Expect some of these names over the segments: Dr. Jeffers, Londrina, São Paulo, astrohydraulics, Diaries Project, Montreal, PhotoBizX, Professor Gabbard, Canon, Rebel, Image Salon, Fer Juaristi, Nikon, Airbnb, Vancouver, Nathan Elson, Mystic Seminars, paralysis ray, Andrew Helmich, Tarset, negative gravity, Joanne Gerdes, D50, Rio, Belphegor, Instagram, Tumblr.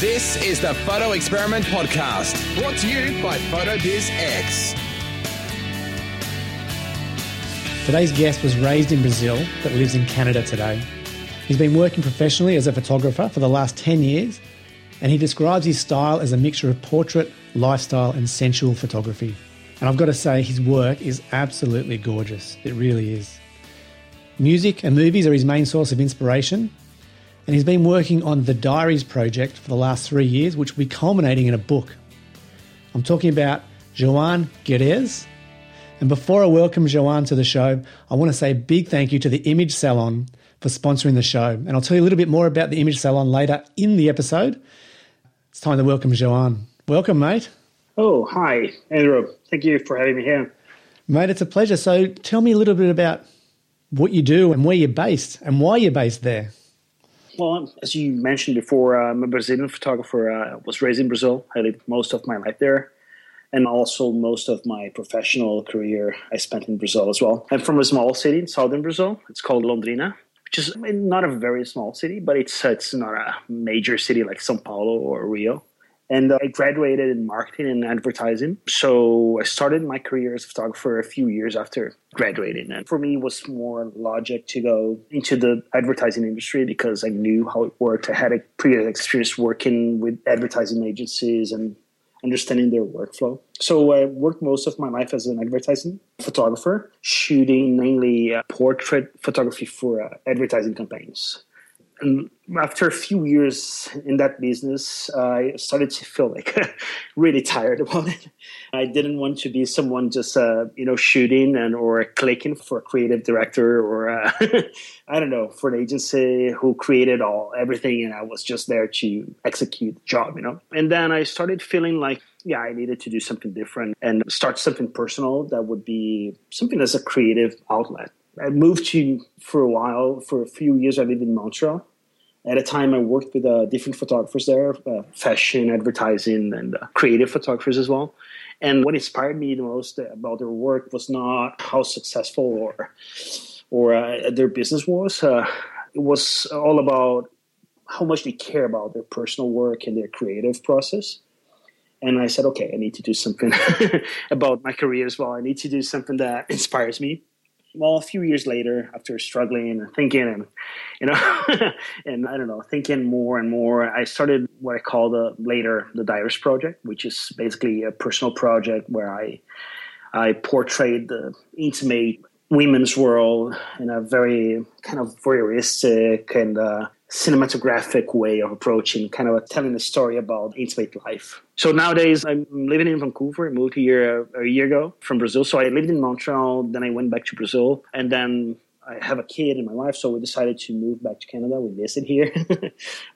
This is the Photo Experiment Podcast, brought to you by PhotoBizX. Today's guest was raised in Brazil but lives in Canada today. He's been working professionally as a photographer for the last 10 years, and he describes his style as a mixture of portrait, lifestyle, and sensual photography. And I've got to say, his work is absolutely gorgeous. It really is. Music and movies are his main source of inspiration, and he's been working on the Diaries Project for the last 3 years, which will be culminating in a book. I'm talking about Joanne Gerdes. And before I welcome Joanne to the show, I want to say a big thank you to the Image Salon for sponsoring the show. And I'll tell you a little bit more about the Image Salon later in the episode. It's time to welcome Joanne. Welcome, mate. Oh, hi, Andrew. Thank you for having me here. Mate, it's a pleasure. So tell me a little bit about what you do and where you're based and why you're based there. Well, as you mentioned before, I'm a Brazilian photographer. I was raised in Brazil. I lived most of my life there. And also most of my professional career I spent in Brazil as well. I'm from a small city in southern Brazil. It's called Londrina, which is not a very small city, but it's not a major city like São Paulo or Rio. And I graduated in marketing and advertising. So I started my career as a photographer a few years after graduating. And for me, it was more logic to go into the advertising industry because I knew how it worked. I had a previous experience working with advertising agencies and understanding their workflow. So I worked most of my life as an advertising photographer, shooting mainly portrait photography for advertising campaigns. And after a few years in that business, I started to feel like really tired about it. I didn't want to be someone just, shooting and or clicking for a creative director or, for an agency who created everything. And I was just there to execute the job, And then I started feeling like, I needed to do something different and start something personal that would be something as a creative outlet. I moved for a few years, I lived in Montreal. At a time, I worked with different photographers there, fashion, advertising, and creative photographers as well. And what inspired me the most about their work was not how successful or their business was. It was all about how much they care about their personal work and their creative process. And I said, okay, I need to do something about my career as well. I need to do something that inspires me. Well, a few years later, after struggling and thinking thinking more and more, I started what I call the Diaries Project, which is basically a personal project where I portrayed the intimate women's world in a very kind of voyeuristic and cinematographic way of approaching, kind of telling a story about intimate life. So nowadays, I'm living in Vancouver. I moved here a year ago from Brazil. So I lived in Montreal, then I went back to Brazil, and then I have a kid and my wife, so we decided to move back to Canada. We miss it here.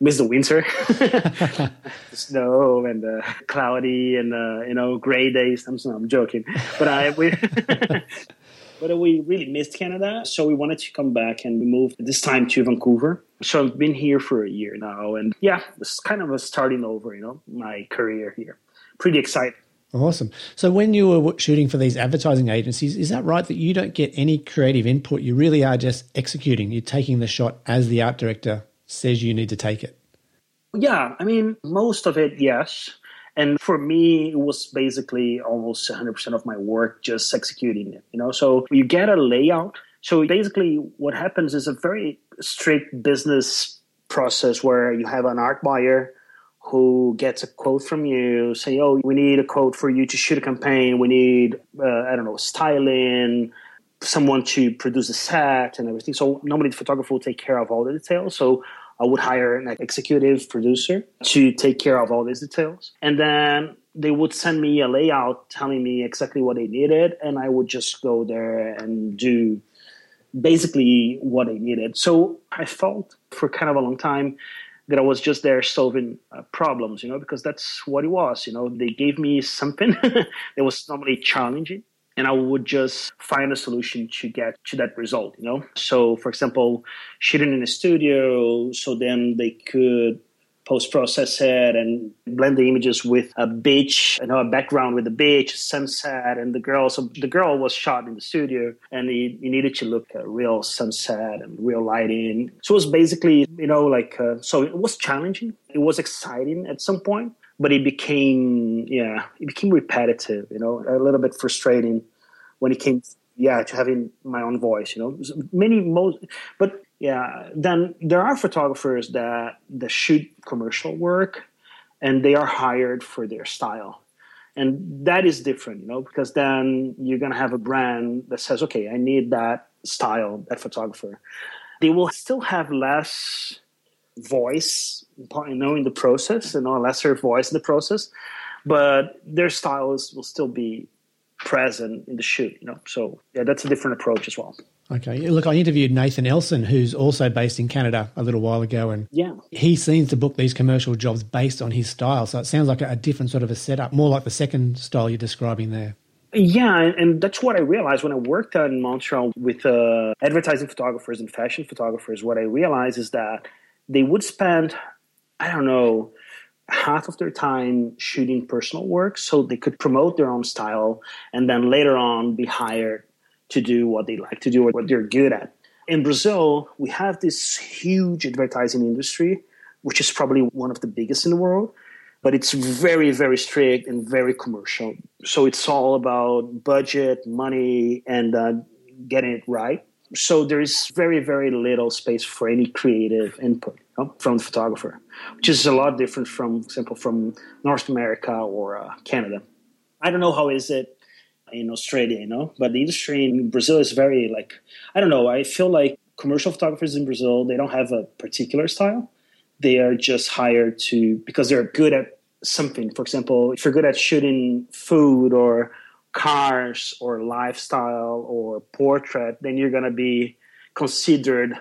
Miss the winter. The snow and cloudy and, gray days. I'm joking. But But we really missed Canada, so we wanted to come back, and we moved this time to Vancouver. So I've been here for a year now, and it's kind of a starting over, my career here. Pretty exciting. Awesome. So when you were shooting for these advertising agencies, is that right that you don't get any creative input? You really are just executing. You're taking the shot as the art director says you need to take it. Yeah, most of it, yes. And for me, it was basically almost 100% of my work just executing it, So you get a layout. So basically what happens is a very strict business process where you have an art buyer who gets a quote from you, say, oh, we need a quote for you to shoot a campaign. We need, styling, someone to produce a set and everything. So normally the photographer will take care of all the details. So I would hire an executive producer to take care of all these details. And then they would send me a layout telling me exactly what they needed. And I would just go there and do basically what I needed. So I felt for kind of a long time that I was just there solving problems, because that's what it was. They gave me something that was normally challenging. And I would just find a solution to get to that result, So, for example, shooting in a studio, so then they could post-process it and blend the images with a beach, you know, a background with the beach, sunset, and the girl. So the girl was shot in the studio, and you needed to look at real sunset and real lighting. So it was basically, you know, like, so it was challenging. It was exciting at some point, but it became repetitive, you know, a little bit frustrating when it came to having my own voice, you know. Then there are photographers that shoot commercial work and they are hired for their style. And that is different, you know, because then you're going to have a brand that says, okay, I need that style, that photographer. They will still have less voice, you know, in the process, you know, lesser voice in the process, but their styles will still be present in the shoot, you know. So, yeah, that's a different approach as well. Okay. Look, I interviewed Nathan Elson, who's also based in Canada a little while ago, and he seems to book these commercial jobs based on his style. So it sounds like a different sort of a setup, more like the second style you're describing there. Yeah, and that's what I realized when I worked out in Montreal with advertising photographers and fashion photographers. What I realized is that they would spend, I don't know, half of their time shooting personal work so they could promote their own style and then later on be hired to do what they like to do or what they're good at. In Brazil, we have this huge advertising industry, which is probably one of the biggest in the world, but it's very, very strict and very commercial. So it's all about budget, money, and getting it right. So there is very, very little space for any creative input, you know, from the photographer, which is a lot different from, for example, from North America or Canada. I don't know how is it in Australia, you know, but the industry in Brazil is very, like, I don't know, I feel like commercial photographers in Brazil, they don't have a particular style. They are just hired to, because they're good at something. For example, if you're good at shooting food or cars or lifestyle or portrait, then you're going to be considered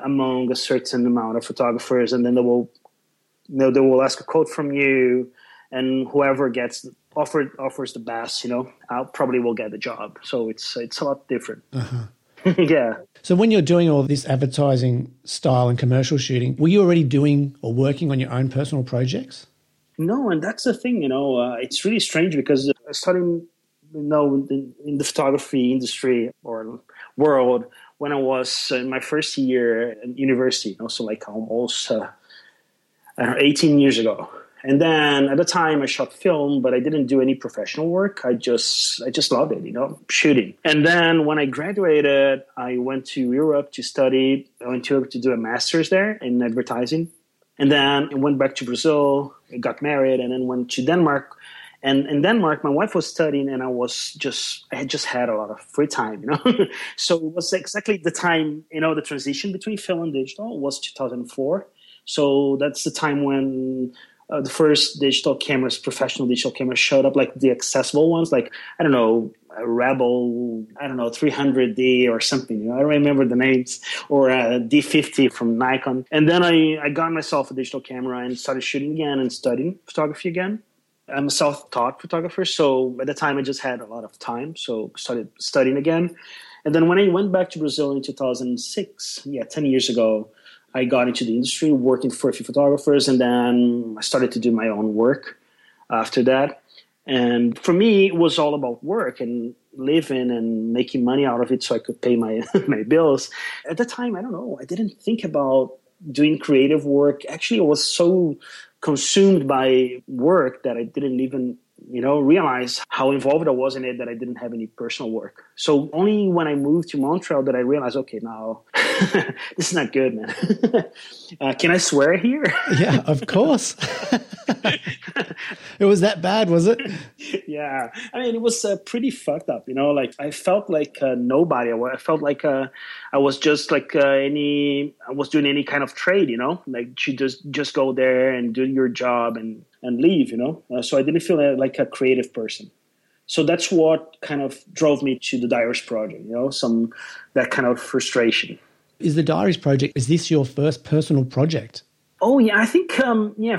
among a certain amount of photographers, and then they will ask a quote from you, and whoever gets offers the best, you know, probably will get the job. So it's a lot different. Uh-huh. Yeah. So when you're doing all this advertising style and commercial shooting, were you already doing or working on your own personal projects? No, and that's the thing, you know, it's really strange because I started, you know, in the photography industry or world when I was in my first year at university, you know, so like almost 18 years ago. And then at the time I shot film, but I didn't do any professional work. I just loved it, you know, shooting. And then when I graduated, I went to Europe to study. I went to Europe to do a master's there in advertising. And then I went back to Brazil, I got married, and then went to Denmark. And in Denmark, my wife was studying, and I had a lot of free time, you know. So it was exactly the time, you know, the transition between film and digital was 2004. So that's the time when the first digital cameras, professional digital cameras, showed up, like the accessible ones, like, I don't know, a Rebel, I don't know, 300D or something. You know, I don't remember the names, or a D50 from Nikon. And then I got myself a digital camera and started shooting again and studying photography again. I'm a self-taught photographer, so at the time I just had a lot of time, so started studying again. And then when I went back to Brazil in 2006, 10 years ago, I got into the industry working for a few photographers, and then I started to do my own work after that. And for me, it was all about work and living and making money out of it so I could pay my my bills. At the time, I don't know, I didn't think about doing creative work. Actually, I was so consumed by work that I didn't even, you know, realize how involved I was in it, that I didn't have any personal work. So only when I moved to Montreal did I realize, okay, now this is not good, man. Can I swear here? Yeah, of course. It was that bad, was it? Yeah. I mean, it was pretty fucked up, you know, like I felt like nobody. I felt like I was just like I was doing any kind of trade, you know, like you just go there and do your job and leave, you know. So I didn't feel like a creative person. So that's what kind of drove me to the Diaries Project, you know, that kind of frustration. Is the Diaries Project, is this your first personal project? Oh, yeah, I think,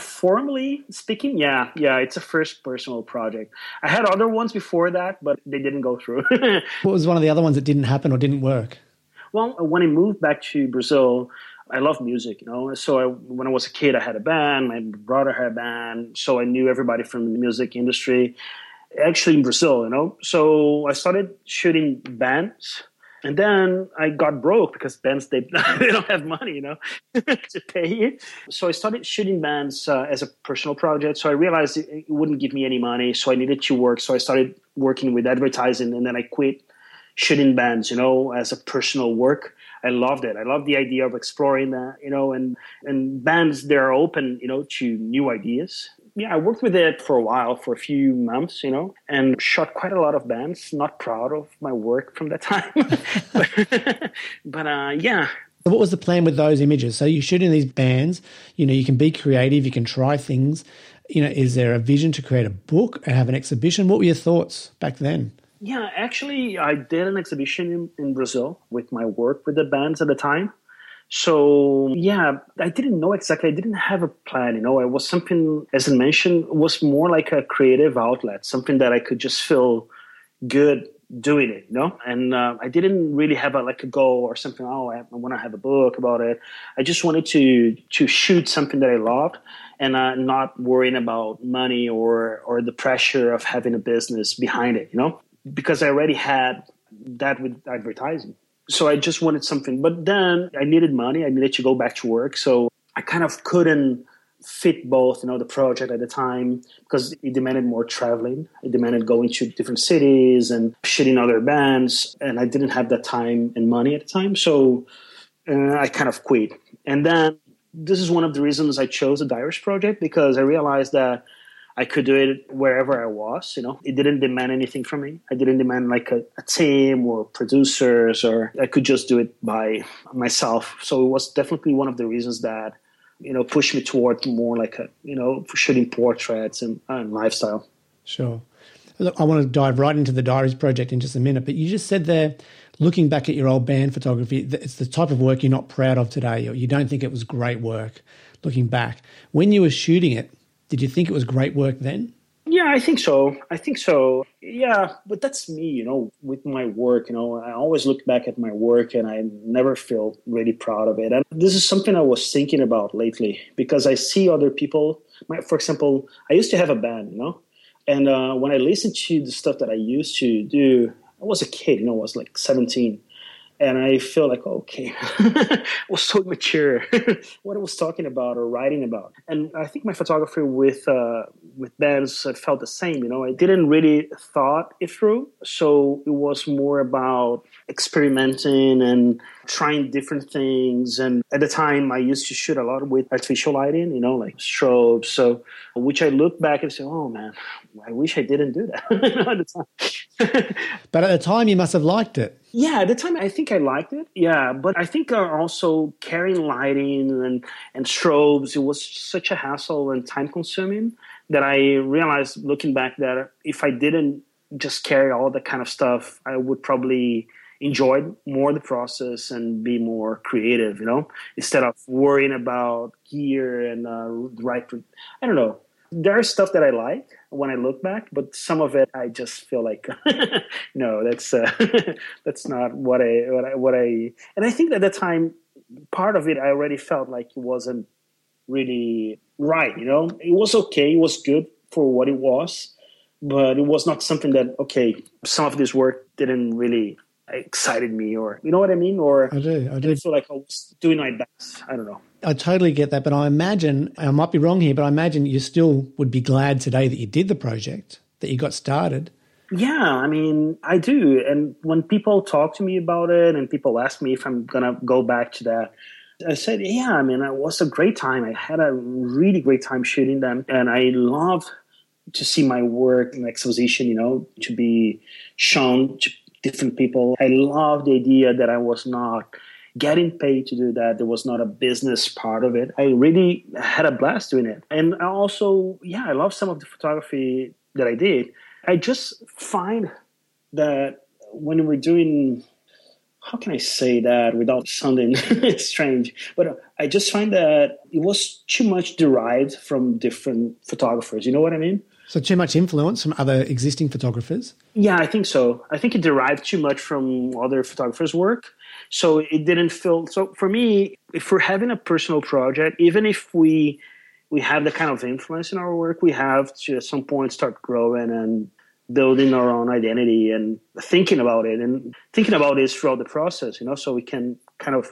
formally speaking, yeah, it's a first personal project. I had other ones before that, but they didn't go through. What was one of the other ones that didn't happen or didn't work? Well, when I moved back to Brazil, I love music, you know. So when I was a kid, I had a band. My brother had a band. So I knew everybody from the music industry, actually in Brazil, you know. So I started shooting bands. And then I got broke because bands, they don't have money, you know, to pay you. So I started shooting bands as a personal project. So I realized it wouldn't give me any money. So I needed to work. So I started working with advertising, and then I quit shooting bands, you know, as a personal work. I loved it. I loved the idea of exploring that, you know, and bands, they're open, you know, to new ideas. Yeah, I worked with it for a while, for a few months, you know, and shot quite a lot of bands. Not proud of my work from that time. but yeah. What was the plan with those images? So you're shooting these bands, you know, you can be creative, you can try things. You know, is there a vision to create a book and have an exhibition? What were your thoughts back then? Yeah, actually, I did an exhibition in Brazil with my work with the bands at the time. So, yeah, I didn't know exactly. I didn't have a plan, you know. It was something, as I mentioned, was more like a creative outlet, something that I could just feel good doing it, you know. And I didn't really have a goal or something, I want to have a book about it. I just wanted to shoot something that I loved and not worrying about money or the pressure of having a business behind it, you know, because I already had that with advertising. So I just wanted something. But then I needed money. I needed to go back to work. So I kind of couldn't fit both, you know, the project at the time, because it demanded more traveling. It demanded going to different cities and shooting other bands. And I didn't have that time and money at the time. So I kind of quit. And then this is one of the reasons I chose the Diaries Project, because I realized that I could do it wherever I was, you know. It didn't demand anything from me. I didn't demand a team or producers, or I could just do it by myself. So it was definitely one of the reasons that, you know, pushed me toward more shooting portraits and lifestyle. Sure. Look, I want to dive right into the Diaries Project in just a minute, but you just said there, looking back at your old band photography, it's the type of work you're not proud of today, or you don't think it was great work looking back. When you were shooting it, did you think it was great work then? Yeah, I think so. Yeah, but that's me, you know, with my work, you know. I always look back at my work and I never feel really proud of it. And this is something I was thinking about lately, because I see other people. For example, I used to have a band, you know, and when I listened to the stuff that I used to do, I was a kid, you know, I was 17. And I feel okay, I was so immature, what I was talking about or writing about. And I think my photography with bands felt the same, you know. I didn't really thought it through. So it was more about experimenting and trying different things. And at the time, I used to shoot a lot with artificial lighting, you know, like strobes. So, which I look back and say, oh man, I wish I didn't do that. But at the time, you must have liked it. Yeah, at the time, I think I liked it. Yeah, but I think also carrying lighting and strobes, it was such a hassle and time-consuming that I realized looking back that if I didn't just carry all that kind of stuff, I would probably enjoy more the process and be more creative, you know, instead of worrying about gear and I don't know. There is stuff that I like when I look back, but some of it I just feel like, no, that's that's not what I. And I think at the time, part of it I already felt like it wasn't really right. You know, it was okay, it was good for what it was, but it was not something that some of this work didn't really excited me, or you know what I mean, or I do. I feel like I was doing my best. I don't know. I totally get that, but I imagine, I might be wrong here, but I imagine you still would be glad today that you did the project, that you got started. Yeah, I mean, I do. And when people talk to me about it and people ask me if I'm going to go back to that, I said, yeah, I mean, it was a great time. I had a really great time shooting them, and I loved to see my work in exposition, you know, to be shown to different people. I loved the idea that I was not getting paid to do that. There was not a business part of it. I really had a blast doing it. And I also, I love some of the photography that I did. I just find that when we're doing, how can I say that without sounding strange? But I just find that it was too much derived from different photographers. You know what I mean? So too much influence from other existing photographers? Yeah, I think so. I think it derived too much from other photographers' work. So it didn't feel, so for me, if we're having a personal project, even if we have the kind of influence in our work, we have to at some point start growing and building our own identity and thinking about it throughout the process, so we can kind of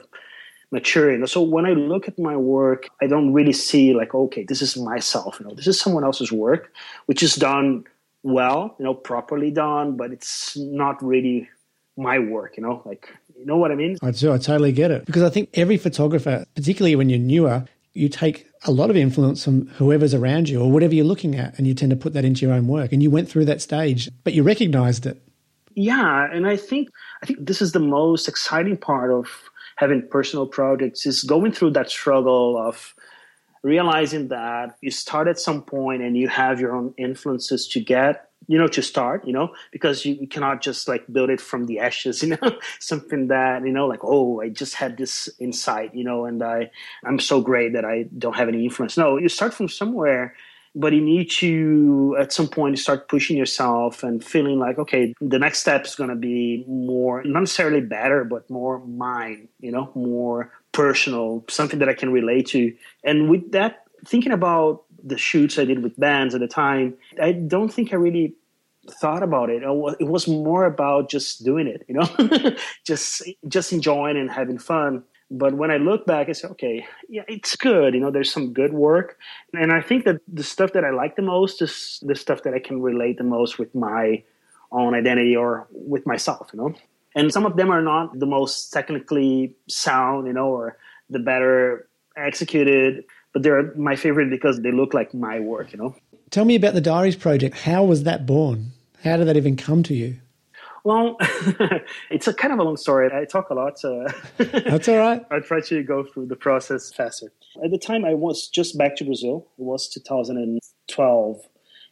mature. So when I look at my work, I don't really see like, okay, this is myself, this is someone else's work, which is done well, properly done, but it's not really my work, you know what I mean? I do. I totally get it. Because I think every photographer, particularly when you're newer, you take a lot of influence from whoever's around you or whatever you're looking at, and you tend to put that into your own work. And you went through that stage, but you recognized it. Yeah, and I think this is the most exciting part of having personal projects, is going through that struggle of realizing that you start at some point and you have your own influences to get, to start, because you cannot just like build it from the ashes, something that, like, oh, I just had this insight, and I'm so great that I don't have any influence. No, you start from somewhere, but you need to, at some point, start pushing yourself and feeling like, okay, the next step is going to be more, not necessarily better, but more mine, more personal, something that I can relate to. And with that, thinking about the shoots I did with bands at the time, I don't think I really thought about it. It was more about just doing it, just enjoying and having fun. But when I look back, I say, okay, yeah, it's good. There's some good work. And I think that the stuff that I like the most is the stuff that I can relate the most with my own identity or with myself, And some of them are not the most technically sound, or the better executed, but they're my favorite because they look like my work, Tell me about the Diaries Project. How was that born? How did that even come to you? Well, it's a kind of a long story. I talk a lot. So that's all right. I try to go through the process faster. At the time, I was just back to Brazil. It was 2012.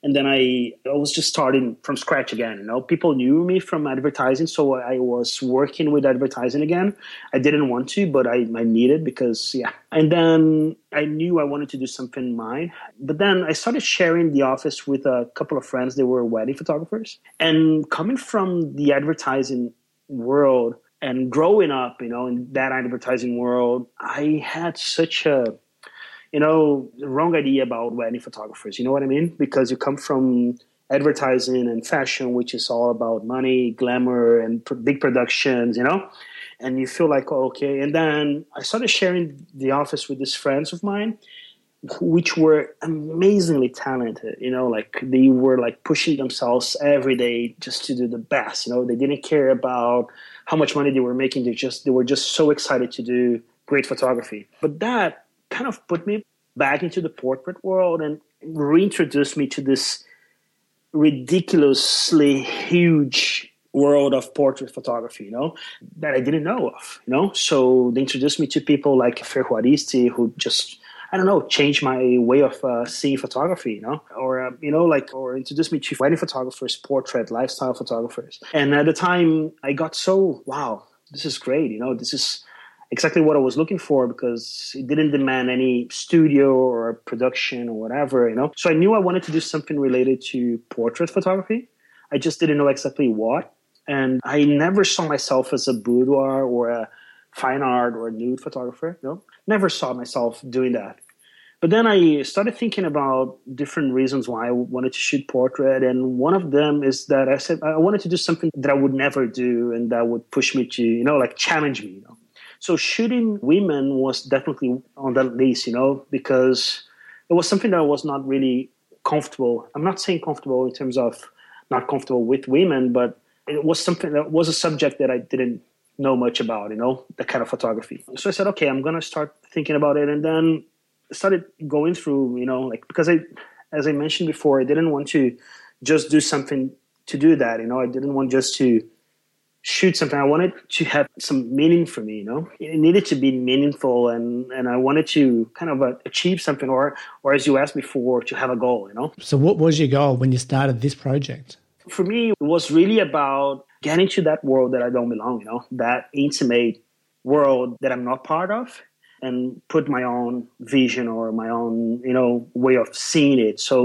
And then I was just starting from scratch again, People knew me from advertising, so I was working with advertising again. I didn't want to, but I needed because, yeah. And then I knew I wanted to do something mine. But then I started sharing the office with a couple of friends. They were wedding photographers. And coming from the advertising world and growing up, in that advertising world, I had such a wrong idea about wedding photographers, you know what I mean? Because you come from advertising and fashion, which is all about money, glamour, and big productions, And you feel like, oh, okay. And then I started sharing the office with these friends of mine, which were amazingly talented, They were like pushing themselves every day just to do the best, They didn't care about how much money they were making. They were just so excited to do great photography. But that kind of put me back into the portrait world and reintroduced me to this ridiculously huge world of portrait photography, that I didn't know of, So they introduced me to people like Fer Juaristi, who just, changed my way of seeing photography, or introduced me to wedding photographers, portrait, lifestyle photographers. And at the time, I got so, wow, this is great, this is exactly what I was looking for because it didn't demand any studio or production or whatever, So I knew I wanted to do something related to portrait photography. I just didn't know exactly what. And I never saw myself as a boudoir or a fine art or a nude photographer, Never saw myself doing that. But then I started thinking about different reasons why I wanted to shoot portrait. And one of them is that I said I wanted to do something that I would never do and that would push me to, challenge me, So shooting women was definitely on that list, because it was something that I was not really comfortable. I'm not saying comfortable in terms of not comfortable with women, but it was something that was a subject that I didn't know much about, that kind of photography. So I said, okay, I'm going to start thinking about it. And then started going through, because as I mentioned before, I didn't want to just do something to do that, I didn't want just to shoot something. I wanted to have some meaning for me, It needed to be meaningful and I wanted to kind of achieve something or as you asked before, to have a goal, So what was your goal when you started this project? For me, it was really about getting to that world that I don't belong, That intimate world that I'm not part of and put my own vision or my own, way of seeing it. So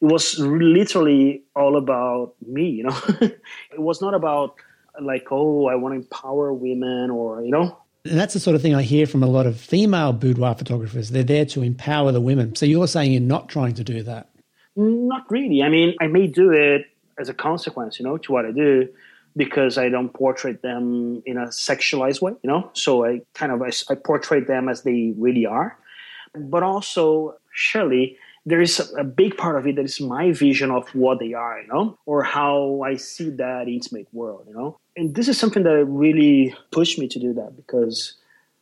it was literally all about me, It was not about like, oh, I want to empower women, or, you know. And that's the sort of thing I hear from a lot of female boudoir photographers. They're there to empower the women. So you're saying you're not trying to do that? Not really. I mean, I may do it as a consequence, you know, to what I do, because I don't portray them in a sexualized way, you know. So I kind of, I portray them as they really are. But also, surely, there is a big part of it that is my vision of what they are, you know, or how I see that intimate world, you know. And this is something that really pushed me to do that, because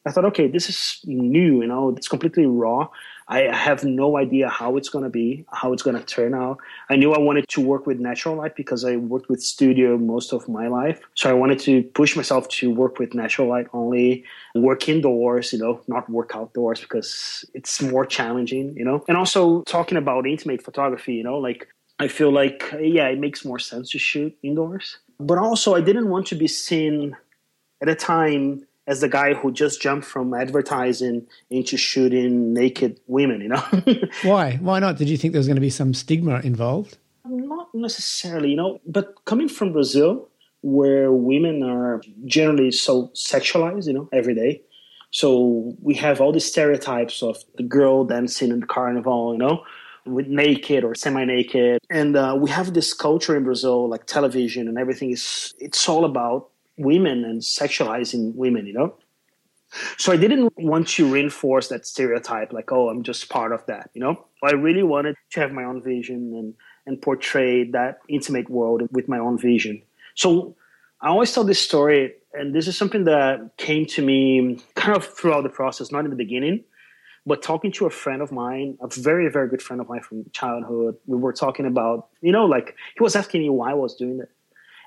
I thought, okay, this is new, you know, it's completely raw. I have no idea how it's going to be, how it's going to turn out. I knew I wanted to work with natural light because I worked with studio most of my life. So I wanted to push myself to work with natural light only, work indoors, you know, not work outdoors because it's more challenging, you know. And also talking about intimate photography, you know, like I feel like, yeah, it makes more sense to shoot indoors. But also I didn't want to be seen at a time as the guy who just jumped from advertising into shooting naked women, you know? Why? Why not? Did you think there was going to be some stigma involved? Not necessarily, you know, but coming from Brazil, where women are generally so sexualized, you know, every day. So we have all these stereotypes of the girl dancing in the carnival, you know, with naked or semi-naked. And we have this culture in Brazil, like television and everything, is it's all about women and sexualizing women, you know? So I didn't want to reinforce that stereotype, like, oh, I'm just part of that, you know? I really wanted to have my own vision and portray that intimate world with my own vision. So I always tell this story, and this is something that came to me kind of throughout the process, not in the beginning, but talking to a friend of mine, a very, very good friend of mine from childhood. We were talking about, you know, like, he was asking me why I was doing that.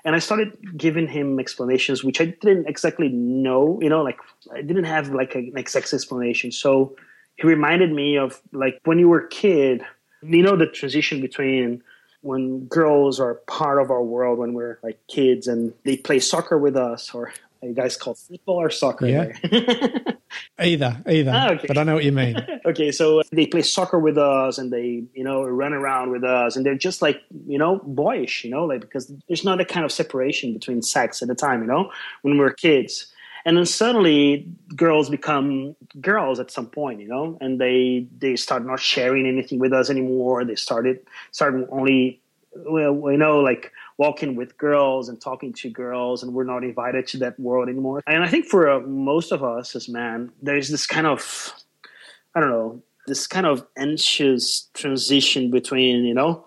And I started giving him explanations, which I didn't exactly know, you know, like I didn't have like an exact explanation. So he reminded me of like when you were a kid, you know, the transition between when girls are part of our world when we're like kids and they play soccer with us, or you guys call football or soccer? Yeah. Either. Ah, okay. But I know what you mean. Okay, so they play soccer with us and they, you know, run around with us and they're just like, you know, boyish, you know, like because there's not a kind of separation between sex at the time, you know, when we're kids. And then suddenly girls become girls at some point, you know, and they start not sharing anything with us anymore. They started only, well, you know, like walking with girls and talking to girls, and we're not invited to that world anymore. And I think for most of us as men, there's this kind of, I don't know, this kind of anxious transition between, you know,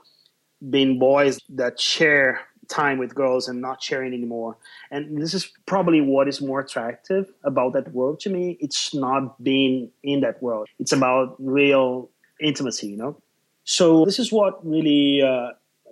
being boys that share time with girls and not sharing anymore. And this is probably what is more attractive about that world to me. It's not being in that world. It's about real intimacy, you know? So this is what really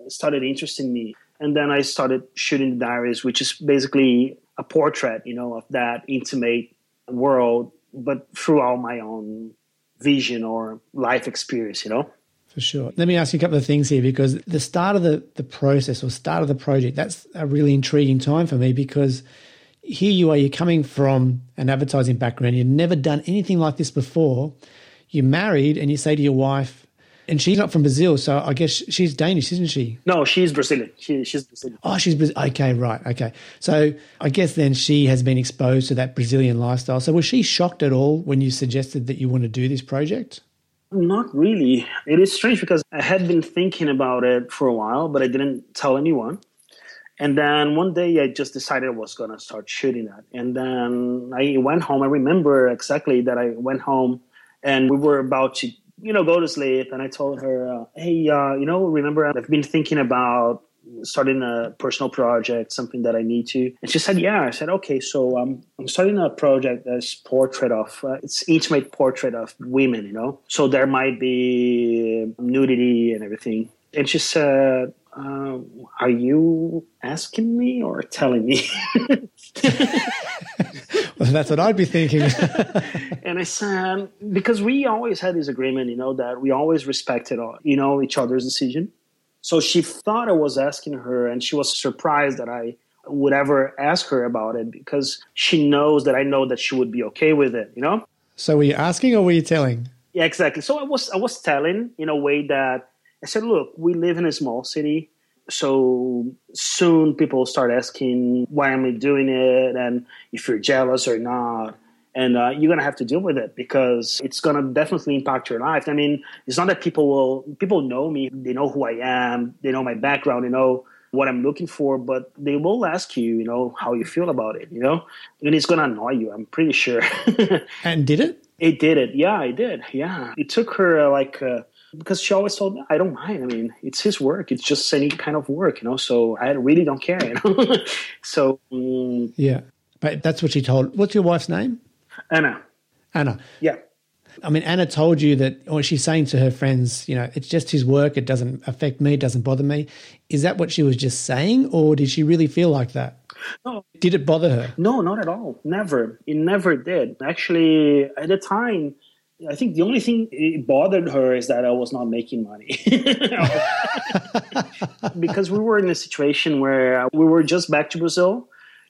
started interesting me. And then I started shooting the Diaries, which is basically a portrait, you know, of that intimate world, but throughout my own vision or life experience, you know? For sure. Let me ask you a couple of things here, because the start of the process or start of the project, that's a really intriguing time for me, because here you are, you're coming from an advertising background. You've never done anything like this before. You're married and you say to your wife, and she's not from Brazil, so I guess she's Danish, isn't she? No, she's Brazilian. She's Brazilian. Oh, she's Brazilian. Okay, right, okay. So I guess then she has been exposed to that Brazilian lifestyle. So was she shocked at all when you suggested that you want to do this project? Not really. It is strange because I had been thinking about it for a while, but I didn't tell anyone. And then one day I just decided I was going to start shooting that. And then I went home. I remember exactly that I went home and we were about to, you know, go to sleep. And I told her, hey, you know, remember, I've been thinking about starting a personal project, something that I need to. And she said, yeah. I said, okay, so I'm starting a project that's intimate portrait of women, you know. So there might be nudity and everything. And she said, are you asking me or telling me? Well, that's what I'd be thinking. And I said, because we always had this agreement, you know, that we always respected, you know, each other's decision. So she thought I was asking her, and she was surprised that I would ever ask her about it, because she knows that I know that she would be okay with it, you know? So were you asking or were you telling? Yeah, exactly. So I was telling in a way that I said, look, we live in a small city. So soon people start asking, why am I doing it? And if you're jealous or not. And you're going to have to deal with it because it's going to definitely impact your life. I mean, it's not that people know me, they know who I am, they know my background, they know what I'm looking for, but they will ask you, how you feel about it, and it's going to annoy you, I'm pretty sure. And did it? It did it. Yeah, I did. Yeah. It took her because she always told me, I don't mind. I mean, it's his work. It's just any kind of work, so I really don't care, So. Yeah. But that's what she told. What's your wife's name? Anna. Yeah. I mean, Anna told you that, or she's saying to her friends, it's just his work. It doesn't affect me. It doesn't bother me. Is that what she was just saying? Or did she really feel like that? No. Did it bother her? No, not at all. Never. It never did. Actually, at the time, I think the only thing it bothered her is that I was not making money. Because we were in a situation where we were just back to Brazil.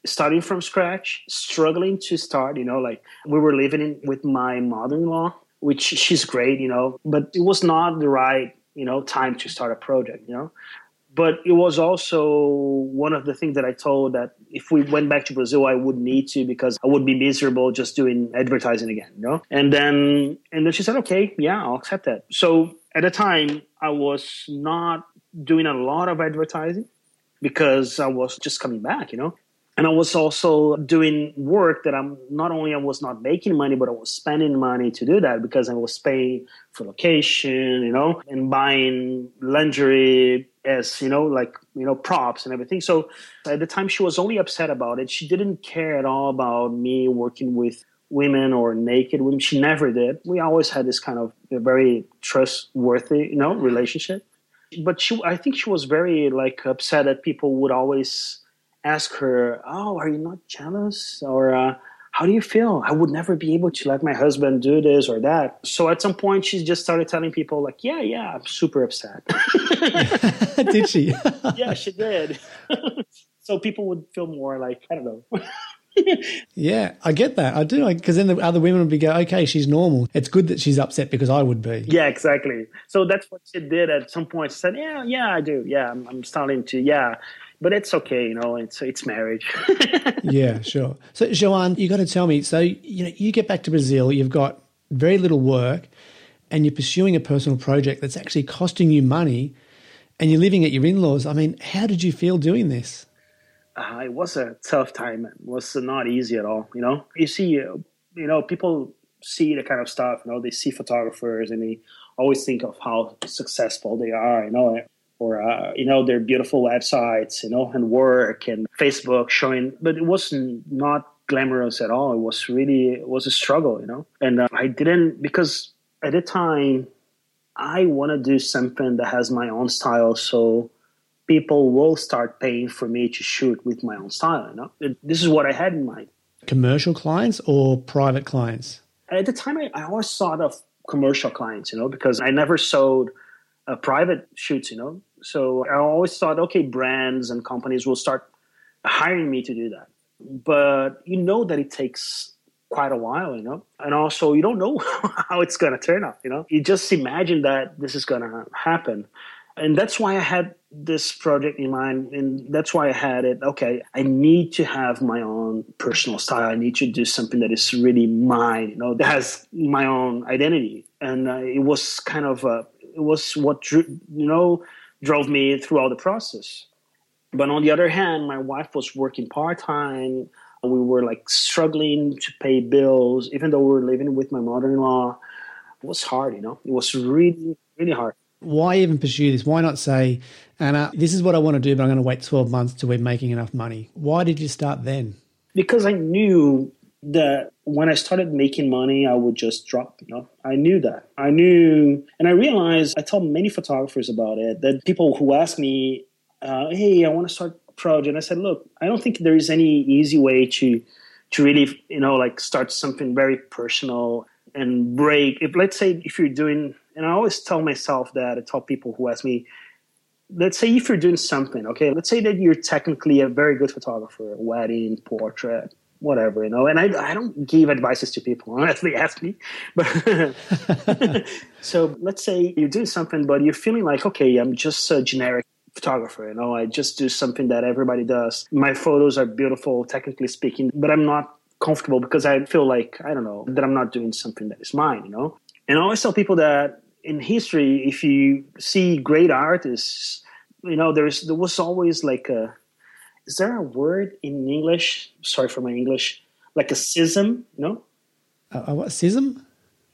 Starting from scratch, struggling to start, we were living with my mother-in-law, which she's great, but it was not the right, time to start a project, But it was also one of the things that I told that if we went back to Brazil, I would need to because I would be miserable just doing advertising again, And then she said, okay, yeah, I'll accept that. So at the time, I was not doing a lot of advertising because I was just coming back, And I was also doing work that I was not making money, but I was spending money to do that because I was paying for location, and buying lingerie as, props and everything. So at the time she was only upset about it. She didn't care at all about me working with women or naked women. She never did. We always had this kind of very trustworthy, relationship. But I think she was very upset that people would always ask her, oh, are you not jealous? Or how do you feel? I would never be able to let my husband do this or that. So at some point, she just started telling people yeah, I'm super upset. Did she? Yeah, she did. So people would feel more I don't know. Yeah, I get that. I do. Because then the other women would be okay, she's normal. It's good that she's upset because I would be. Yeah, exactly. So that's what she did at some point. She said, yeah, I do. Yeah, I'm starting to, yeah. But it's okay, it's marriage. Yeah, sure. So, Joanne, you got to tell me, so, you get back to Brazil, you've got very little work and you're pursuing a personal project that's actually costing you money and you're living at your in-laws. I mean, how did you feel doing this? It was a tough time. It was not easy at all, You see, people see the kind of stuff, they see photographers and they always think of how successful they are, or, their beautiful websites, and work and Facebook showing. But it was not glamorous at all. It was a struggle, And I didn't, because at the time, I want to do something that has my own style. So people will start paying for me to shoot with my own style, This is what I had in mind. Commercial clients or private clients? At the time, I always thought of commercial clients, because I never sold private shoots, So I always thought, okay, brands and companies will start hiring me to do that. But that it takes quite a while, And also you don't know how it's going to turn out, You just imagine that this is going to happen. And that's why I had this project in mind. And that's why I had it. Okay, I need to have my own personal style. I need to do something that is really mine, that has my own identity. And it was kind of it was what drove me throughout the process. But on the other hand, my wife was working part-time. We were struggling to pay bills, even though we were living with my mother-in-law. It was hard, It was really, really hard. Why even pursue this? Why not say, Anna, this is what I want to do, but I'm going to wait 12 months till we're making enough money? Why did you start then? Because I knew that when I started making money, I would just drop, I knew that. I knew, and I realized, I told many photographers about it, that people who ask me, hey, I want to start a project. I said, look, I don't think there is any easy way to really, start something very personal and break. If you're doing, and I always tell myself that, I tell people who ask me, let's say if you're doing something, okay, let's say that you're technically a very good photographer, wedding, portrait, whatever, and I don't give advices to people unless they ask me. But so let's say you're doing something, but you're feeling like, okay, I'm just a generic photographer, you know, I just do something that everybody does. My photos are beautiful, technically speaking, but I'm not comfortable because I feel like, I don't know, that I'm not doing something that is mine, you know? And I always tell people that in history, if you see great artists, you know, there was always like a, is there a word in English? Sorry for my English. Like a schism, you know? What, schism?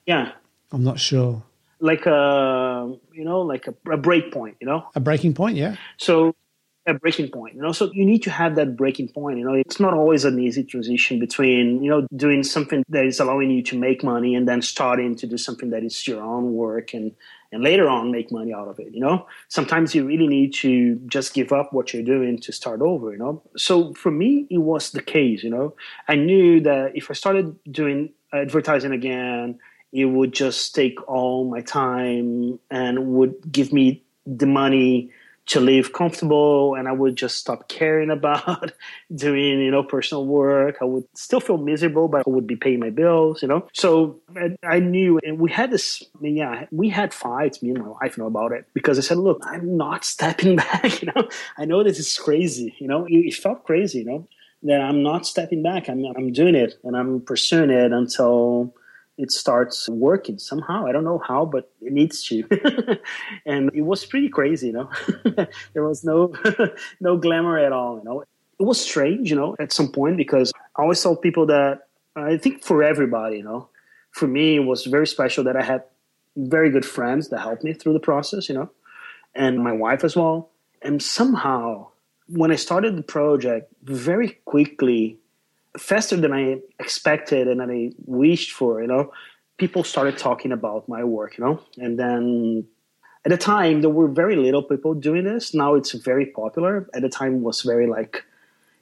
Yeah. I'm not sure. Like a, you know, like a break point, you know? A breaking point, yeah. So a breaking point, you know? So you need to have that breaking point, you know? It's not always an easy transition between, you know, doing something that is allowing you to make money and then starting to do something that is your own work and later on make money out of it, you know? Sometimes you really need to just give up what you're doing to start over, you know? So for me, it was the case, you know? I knew that if I started doing advertising again, it would just take all my time and would give me the money to live comfortable, and I would just stop caring about doing, you know, personal work. I would still feel miserable, but I would be paying my bills, you know. So I knew, and we had this, I mean, yeah, we had fights, me and my wife, you know, about it, because I said, look, I'm not stepping back, you know. I know this is crazy, you know. It felt crazy, you know, that I'm not stepping back. I'm doing it, and I'm pursuing it until it starts working somehow. I don't know how, but it needs to. And it was pretty crazy, you know. There was no glamour at all, you know. It was strange, you know, at some point, because I always told people that I think for everybody, you know, for me, it was very special that I had very good friends that helped me through the process, you know, and my wife as well. And somehow, when I started the project, very quickly, faster than I expected and than I wished for, you know, people started talking about my work, you know. And then at the time, there were very little people doing this. Now it's very popular. At the time, it was very like,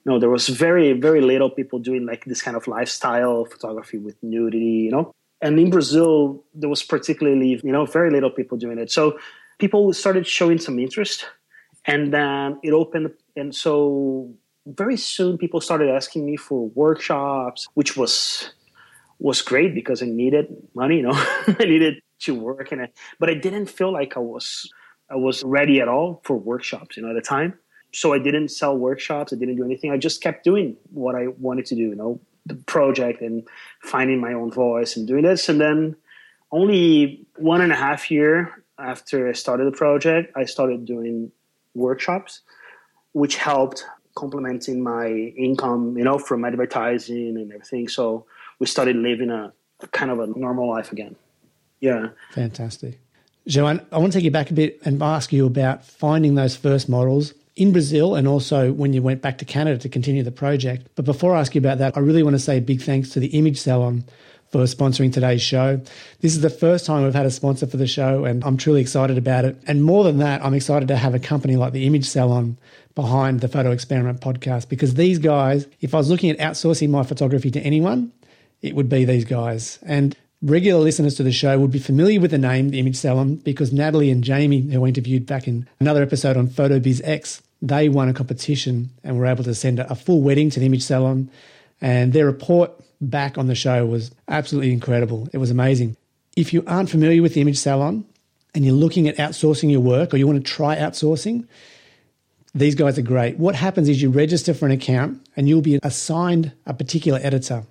you know, there was very, very little people doing like this kind of lifestyle photography with nudity, you know. And in Brazil, there was particularly, you know, very little people doing it. So people started showing some interest, and then it opened. And so very soon, people started asking me for workshops, which was great because I needed money, you know. I needed to work, but I didn't feel like I was ready at all for workshops, you know, at the time. So I didn't sell workshops. I didn't do anything. I just kept doing what I wanted to do, you know, the project and finding my own voice and doing this. And then only 1.5 years after I started the project, I started doing workshops, which helped complementing my income, you know, from advertising and everything. So we started living a kind of a normal life again. Yeah. Fantastic. Joanne, I want to take you back a bit and ask you about finding those first models in Brazil and also when you went back to Canada to continue the project. But before I ask you about that, I really want to say a big thanks to the Image Salon for sponsoring today's show. This is the first time we've had a sponsor for the show, and I'm truly excited about it. And more than that, I'm excited to have a company like the Image Salon behind the Photo Experiment podcast, because these guys, if I was looking at outsourcing my photography to anyone, it would be these guys. And regular listeners to the show would be familiar with the name, the Image Salon, because Natalie and Jamie, who I interviewed back in another episode on PhotoBizX, they won a competition and were able to send a full wedding to the Image Salon. And their report back on the show was absolutely incredible. It was amazing. If you aren't familiar with the Image Salon and you're looking at outsourcing your work, or you want to try outsourcing, these guys are great. What happens is you register for an account and you'll be assigned a particular editor.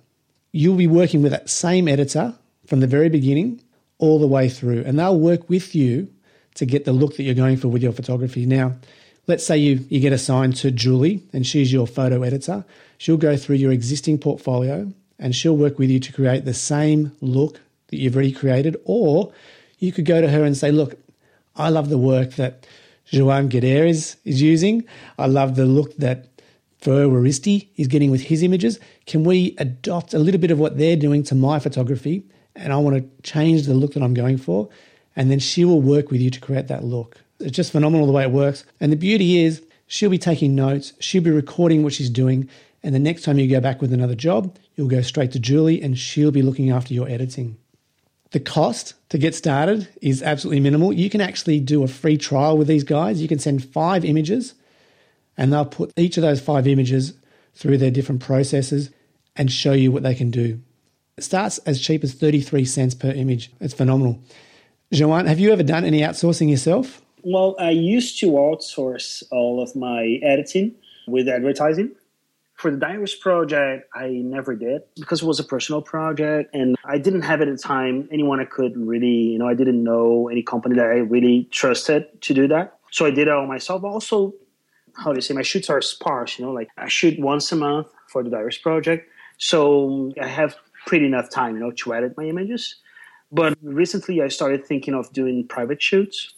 You'll be working with that same editor from the very beginning all the way through, and they'll work with you to get the look that you're going for with your photography. Now, let's say you get assigned to Julie and she's your photo editor. She'll go through your existing portfolio and she'll work with you to create the same look that you've already created. Or you could go to her and say, look, I love the work that Joanne Gerdes is using. I love the look that Fer Juaristi is getting with his images. Can we adopt a little bit of what they're doing to my photography? And I want to change the look that I'm going for. And then she will work with you to create that look. It's just phenomenal the way it works. And the beauty is she'll be taking notes. She'll be recording what she's doing. And the next time you go back with another job, you'll go straight to Julie and she'll be looking after your editing. The cost to get started is absolutely minimal. You can actually do a free trial with these guys. You can send 5 images and they'll put each of those 5 images through their different processes and show you what they can do. It starts as cheap as 33 cents per image. It's phenomenal. Joanne, have you ever done any outsourcing yourself? Well, I used to outsource all of my editing with advertising. For the Diaries project, I never did because it was a personal project and I didn't have at the time anyone I could really, I didn't know any company that I really trusted to do that. So I did it all myself. Also, my shoots are sparse, like I shoot once a month for the Diaries project. So I have pretty enough time, to edit my images. But recently I started thinking of doing private shoots.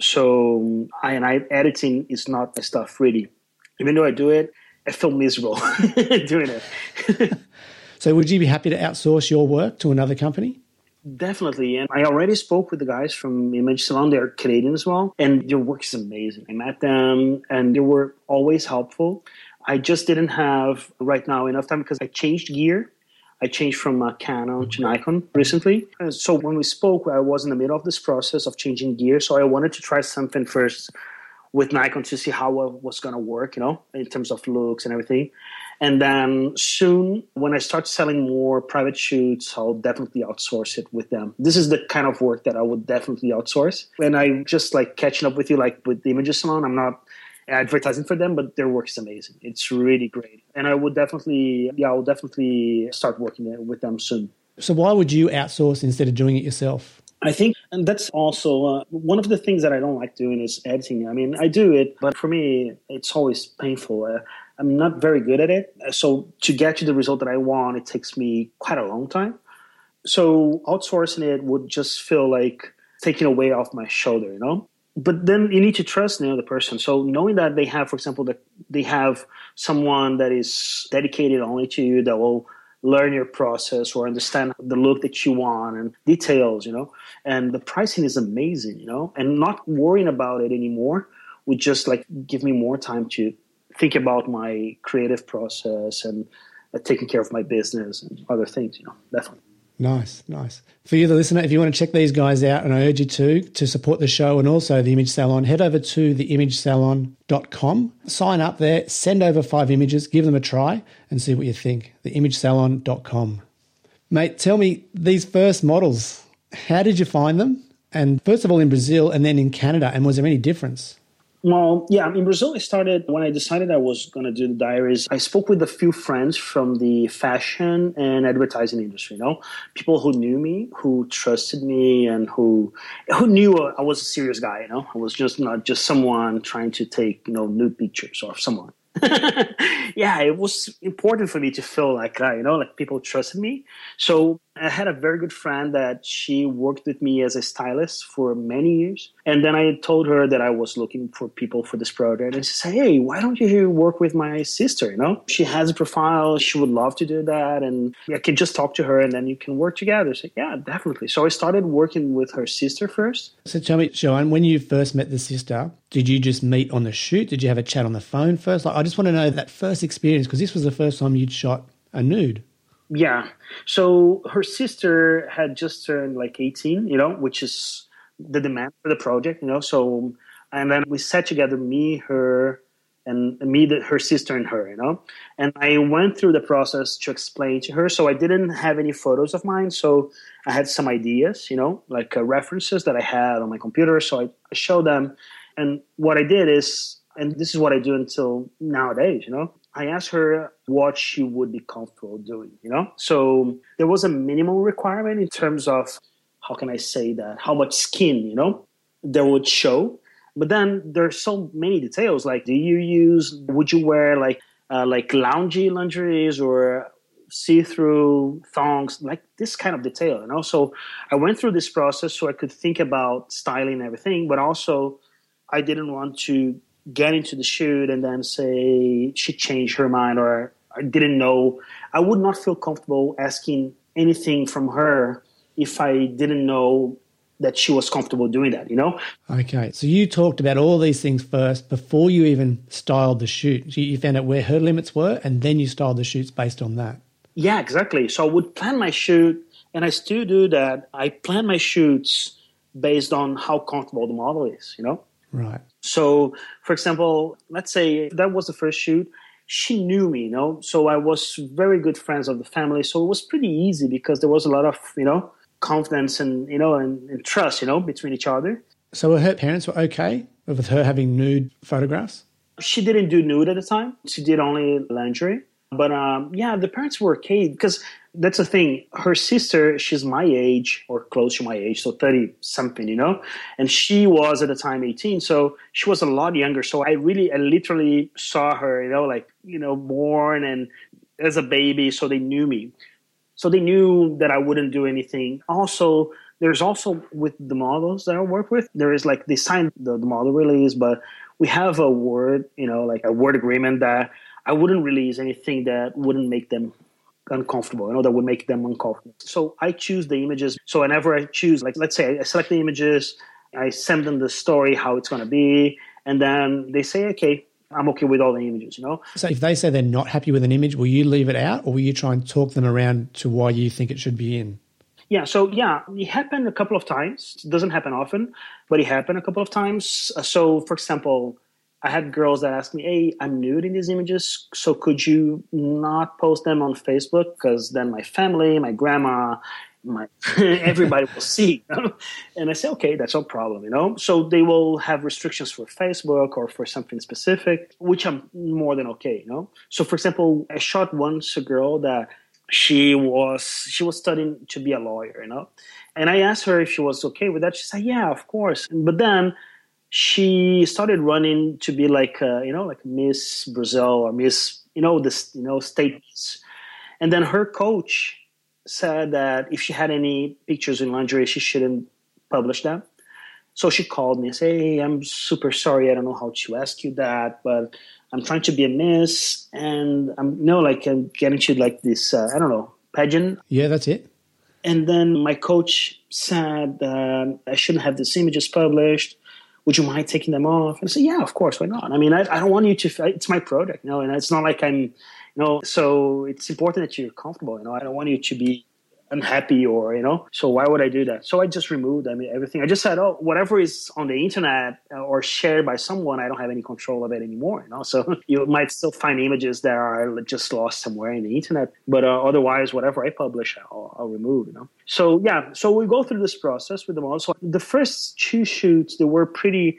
So editing is not my stuff really. Even though I do it, I feel miserable doing it. So would you be happy to outsource your work to another company? Definitely. And I already spoke with the guys from Image Salon. They're Canadian as well. And their work is amazing. I met them and they were always helpful. I just didn't have right now enough time because I changed gear. I changed from Canon to Nikon recently. So when we spoke, I was in the middle of this process of changing gear. So I wanted to try something first with Nikon to see how it was going to work, in terms of looks and everything. And then soon, when I start selling more private shoots, I'll definitely outsource it with them. This is the kind of work that I would definitely outsource. And I'm just catching up with you, with the Image Salon. I'm not advertising for them, but their work is amazing. It's really great. And I would definitely, start working with them soon. So why would you outsource instead of doing it yourself? I think, and that's also one of the things that I don't like doing is editing. I do it, but for me, it's always painful. I'm not very good at it. So to get to the result that I want, it takes me quite a long time. So outsourcing it would just feel like taking a weight off my shoulder, But then you need to trust the other person. So knowing that they have, for example, that they have someone that is dedicated only to you that will learn your process or understand the look that you want and details, and the pricing is amazing, and not worrying about it anymore would just give me more time to think about my creative process and taking care of my business and other things, definitely. Nice. For you, the listener, if you want to check these guys out, and I urge you to support the show and also the Image Salon, head over to theimagesalon.com, sign up there, send over 5 images, give them a try and see what you think. Theimagesalon.com. Mate, tell me, these first models, how did you find them? And first of all, in Brazil and then in Canada, and was there any difference? Well, yeah, in Brazil, I started when I decided I was going to do the Diaries. I spoke with a few friends from the fashion and advertising industry, people who knew me, who trusted me and who knew I was a serious guy, I was just not just someone trying to take, nude pictures of someone. Yeah, it was important for me to feel like that, people trusted me. So I had a very good friend that she worked with me as a stylist for many years. And then I told her that I was looking for people for this project. And she said, hey, why don't you work with my sister, She has a profile. She would love to do that. And I can just talk to her and then you can work together. So yeah, definitely. So I started working with her sister first. So tell me, Joanne, when you first met the sister, did you just meet on the shoot? Did you have a chat on the phone first? I just want to know that first experience because this was the first time you'd shot a nude. Yeah. So her sister had just turned 18, which is the demand for the project, So, and then we sat together, her sister and her, And I went through the process to explain to her. So I didn't have any photos of mine. So I had some ideas, references that I had on my computer. So I showed them. And what I did is, and this is what I do until nowadays, I asked her what she would be comfortable doing, So there was a minimal requirement in terms of, how much skin, that would show. But then there's so many details, would you wear loungy lingeries or see-through thongs, this kind of detail, So I went through this process so I could think about styling and everything, but also I didn't want to get into the shoot and then say she changed her mind or I didn't know. I would not feel comfortable asking anything from her if I didn't know that she was comfortable doing that, Okay, so you talked about all these things first before you even styled the shoot. You found out where her limits were and then you styled the shoots based on that. Yeah, exactly. So I would plan my shoot and I still do that. I plan my shoots based on how comfortable the model is, Right. So, for example, let's say that was the first shoot. She knew me, So I was very good friends of the family. So it was pretty easy because there was a lot of, confidence and trust, between each other. So were her parents were okay with her having nude photographs? She didn't do nude at the time. She did only lingerie. But yeah, the parents were okay because that's the thing. Her sister, she's my age or close to my age, so 30-something, you know? And she was at the time 18, so she was a lot younger. So I literally saw her, you know, like, you know, born and as a baby, so they knew me. So they knew that I wouldn't do anything. Also, there's also with the models that I work with, there is like they signed the model release, but we have a word, you know, like a word agreement that I wouldn't release anything that wouldn't make them uncomfortable, you know, that would make them uncomfortable. So I choose the images. So whenever I choose, like, let's say I select the images, I send them the story, how it's going to be, and then they say, okay, I'm okay with all the images, you know. So if they say they're not happy with an image, will you leave it out or will you try and talk them around to why you think it should be in? Yeah, so yeah, it happened a couple of times. It doesn't happen often, but it happened a couple of times. So for example, I had girls that asked me, hey, I'm nude in these images, so could you not post them on Facebook? Because then my family, my grandma, everybody will see. You know? And I say, okay, that's no problem, you know. So they will have restrictions for Facebook or for something specific, which I'm more than okay, you know. So for example, I shot once a girl that she was studying to be a lawyer, you know. And I asked her if she was okay with that. She said, yeah, of course. But then she started running to be like, you know, like Miss Brazil or Miss, you know, this, you know, state. And then her coach said that if she had any pictures in lingerie, she shouldn't publish them. So she called me and said, hey, I'm super sorry. I don't know how to ask you that, but I'm trying to be a miss. And I'm, you know, like I'm getting to like this, I don't know, pageant. Yeah, that's it. And then my coach said that I shouldn't have these images published. Would you mind taking them off? And I said, yeah, of course, why not? I mean, I don't want you to, it's my product, you know, and it's not like I'm, you know, so it's important that you're comfortable, you know, I don't want you to be unhappy or, you know, so why would I do that? So I just removed, I mean, everything. I just said, oh, whatever is on the internet or shared by someone, I don't have any control of it anymore, you know, so you might still find images that are just lost somewhere in the internet, but otherwise, whatever I publish, I'll remove, you know. So yeah, so we go through this process with them all. So the first two shoots, they were pretty,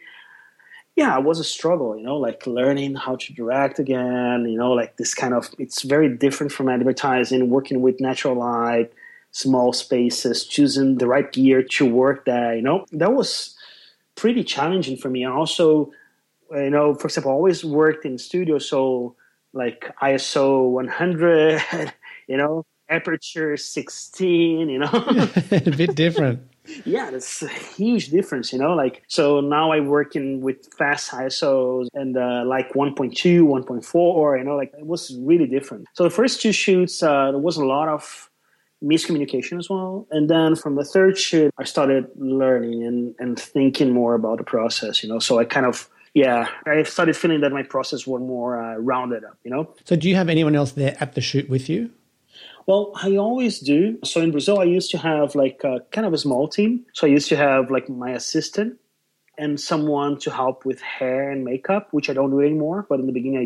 yeah, it was a struggle, you know, like learning how to direct again, you know, like this kind of, it's very different from advertising, working with natural light, small spaces, choosing the right gear to work there, you know, that was pretty challenging for me. And also, you know, for example, I always worked in studio, so like ISO 100, you know, aperture 16, you know. A bit different. Yeah, that's a huge difference, you know, like, so now I work in with fast ISOs and like 1.2, 1.4, you know, like it was really different. So the first two shoots, there was a lot of miscommunication as well. And then from the third shoot, I started learning and thinking more about the process, you know. So I kind of, yeah, I started feeling that my process was more rounded up, you know. So do you have anyone else there at the shoot with you? Well, I always do. So in Brazil, I used to have like a, kind of a small team. So I used to have like my assistant and someone to help with hair and makeup, which I don't do anymore, but in the beginning I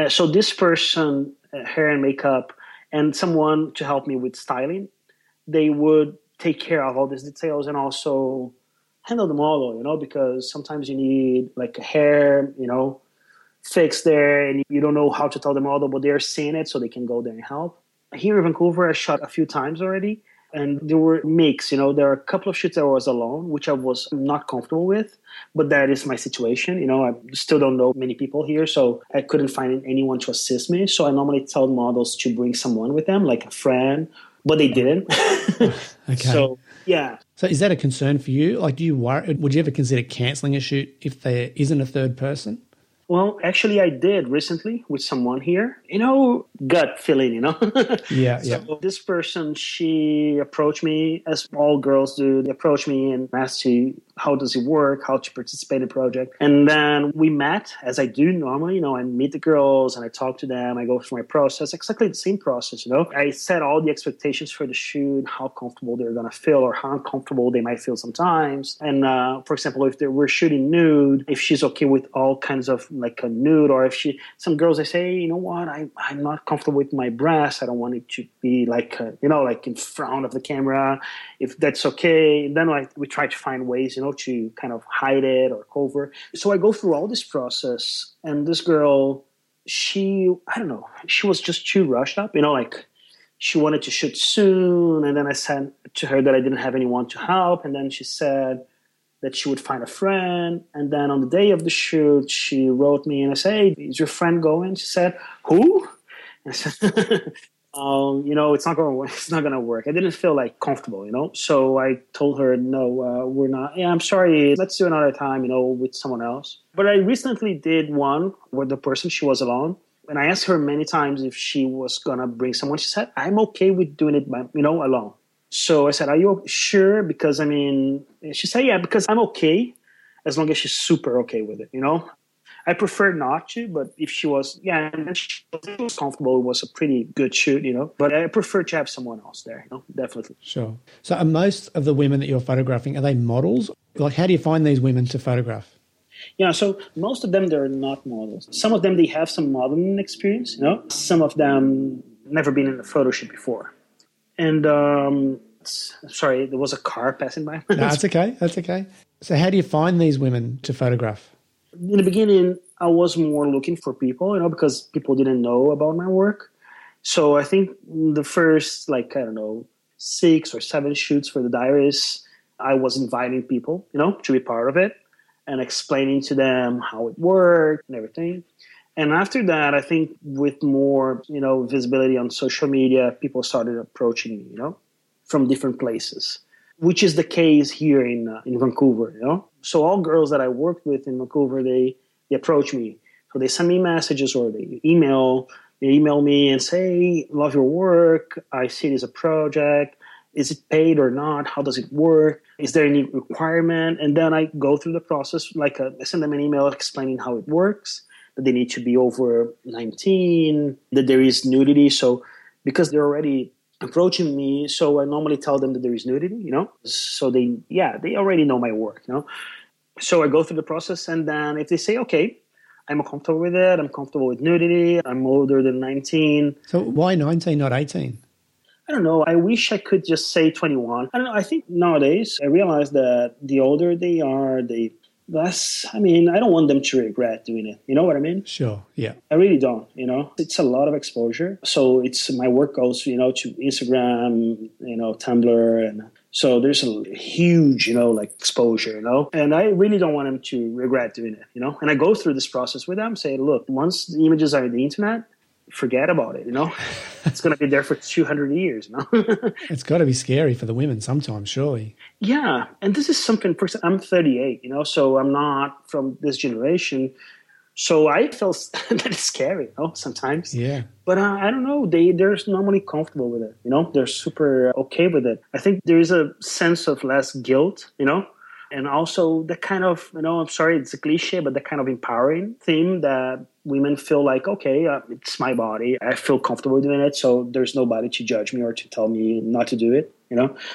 did. So this person, hair and makeup, and someone to help me with styling, they would take care of all these details and also handle the model, you know, because sometimes you need like a hair, you know, fixed there and you don't know how to tell the model, but they're seeing it so they can go there and help. Here in Vancouver, I shot a few times already and there were mix, you know, there are a couple of shoots that I was alone, which I was not comfortable with, but that is my situation. You know, I still don't know many people here, so I couldn't find anyone to assist me. So I normally tell models to bring someone with them, like a friend, but they didn't. Okay. So, yeah. So is that a concern for you? Like, do you worry? Would you ever consider cancelling a shoot if there isn't a third person? Well, actually, I did recently with someone here, you know, gut feeling, you know. Yeah, yeah. So this person, she approached me, as all girls do. They approached me and asked me, how does it work, how to participate in the project. And then we met, as I do normally, you know, I meet the girls and I talk to them. I go through my process, exactly the same process, you know. I set all the expectations for the shoot, how comfortable they're going to feel or how uncomfortable they might feel sometimes. And for example, if we're shooting nude, if she's okay with all kinds of like a nude, or if she, some girls, they say, hey, you know what, I'm not comfortable with my breasts. I don't want it to be like, you know, like in front of the camera, if that's okay. And then like we try to find ways, you know, to kind of hide it or cover. So I go through all this process, and this girl, she was just too rushed up, like she wanted to shoot soon. And then I said to her that I didn't have anyone to help. And then she said that she would find a friend. And then on the day of the shoot, she wrote me and I said, "Hey, is your friend going?" She said, "Who?" And I said, It's not going to work. I didn't feel like comfortable, So I told her, no, we're not. Yeah, I'm sorry. Let's do another time, with someone else. But I recently did one with the person. She was alone. And I asked her many times if she was going to bring someone. She said, "I'm okay with doing it, alone." So I said, "Are you sure?" Because, she said, "Yeah, because I'm okay as long as she's super okay with it, I prefer not to, but if she was, and she was comfortable, it was a pretty good shoot, But I prefer to have someone else there, definitely. Sure. So are most of the women that you're photographing, are they models? Like, how do you find these women to photograph? Yeah, so most of them, they're not models. Some of them, they have some modeling experience, Some of them never been in a photo shoot before. And, sorry, there was a car passing by. No, that's okay. So how do you find these women to photograph? In the beginning, I was more looking for people, because people didn't know about my work. So I think the first, 6 or 7 shoots for the Diaries, I was inviting people, to be part of it and explaining to them how it worked and everything. And after that, I think with more, visibility on social media, people started approaching me, from different places, which is the case here in Vancouver, So all girls that I worked with in Vancouver, they approach me. So they send me messages or they email me and say, "Love your work. I see it as a project. Is it paid or not? How does it work? Is there any requirement?" And then I go through the process. I send them an email explaining how it works, that they need to be over 19, that there is nudity. So because they're already approaching me, so I normally tell them that there is nudity, So they already know my work, So I go through the process, and then if they say, "Okay, I'm comfortable with it, I'm comfortable with nudity, I'm older than 19." So why 19, not 18? I don't know. I wish I could just say 21. I don't know. I think nowadays I realize that the older they are, the less, I don't want them to regret doing it. You know what I mean? Sure. Yeah. I really don't, It's a lot of exposure. So it's my work goes, to Instagram, Tumblr. And so there's a huge, exposure, And I really don't want them to regret doing it, And I go through this process with them, say, "Look, once the images are on the internet, forget about it, It's going to be there for 200 years, It's got to be scary for the women sometimes, surely. Yeah, and this is something, I'm 38, so I'm not from this generation. So I feel that it's scary, sometimes. Yeah. But I don't know, they're normally comfortable with it, They're super okay with it. I think there is a sense of less guilt, And also the kind of, I'm sorry, it's a cliche, but the kind of empowering theme that women feel like, okay, it's my body. I feel comfortable doing it. So there's nobody to judge me or to tell me not to do it,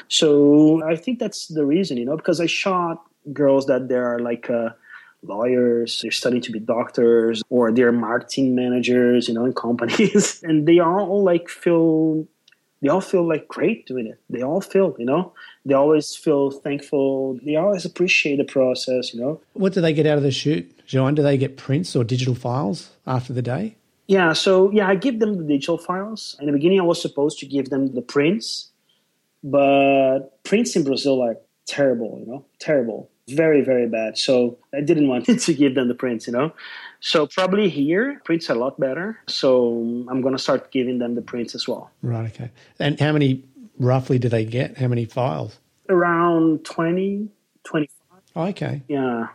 So I think that's the reason, because I shot girls that they're lawyers, they're studying to be doctors, or they're marketing managers, in companies. And they all feel like great doing it. They all feel, They always feel thankful. They always appreciate the process, What do they get out of the shoot, Joanne? Do they get prints or digital files after the day? Yeah, I give them the digital files. In the beginning, I was supposed to give them the prints, but prints in Brazil are terrible, Terrible. Very, very bad. So I didn't want to give them the prints, So probably here, prints are a lot better. So I'm going to start giving them the prints as well. Right, okay. And how many roughly do they get? How many files? Around 20, 25. Oh, okay. Yeah,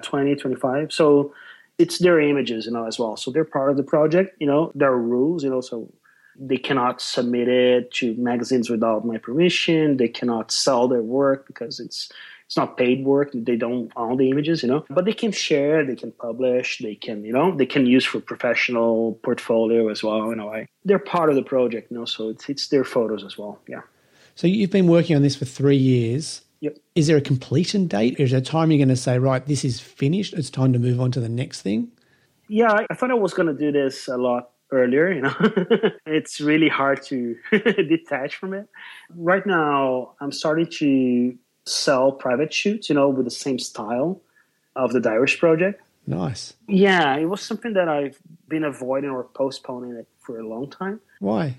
20, 25. So it's their images, as well. So they're part of the project, There are rules, so they cannot submit it to magazines without my permission. They cannot sell their work because it's not paid work. They don't own the images, But they can share, they can publish, they can use for professional portfolio as well. They're part of the project, So it's their photos as well. Yeah. So you've been working on this for 3 years. Yep. Is there a completion date? Is there a time you're going to say, right, this is finished, it's time to move on to the next thing? Yeah, I thought I was going to do this a lot earlier, It's really hard to detach from it. Right now, I'm starting to sell private shoots, you know, with the same style of the Diaries Project. Nice. Yeah, it was something that I've been avoiding or postponing it for a long time. Why?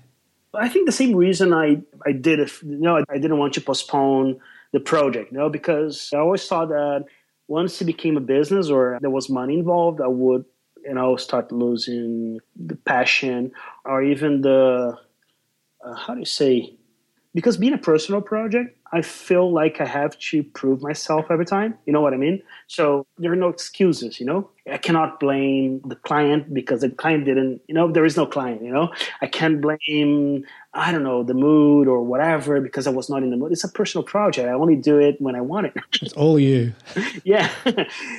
I think the same reason I did it. You know, I didn't want to postpone the project, you know, because I always thought that once it became a business or there was money involved, I would, you know, start losing the passion or even the, how do you say, because being a personal project, I feel like I have to prove myself every time. You know what I mean? So there are no excuses, you know? I cannot blame the client because the client didn't, you know, there is no client, you know? I can't blame, I don't know, the mood or whatever because I was not in the mood. It's a personal project. I only do it when I want it. It's all you. Yeah.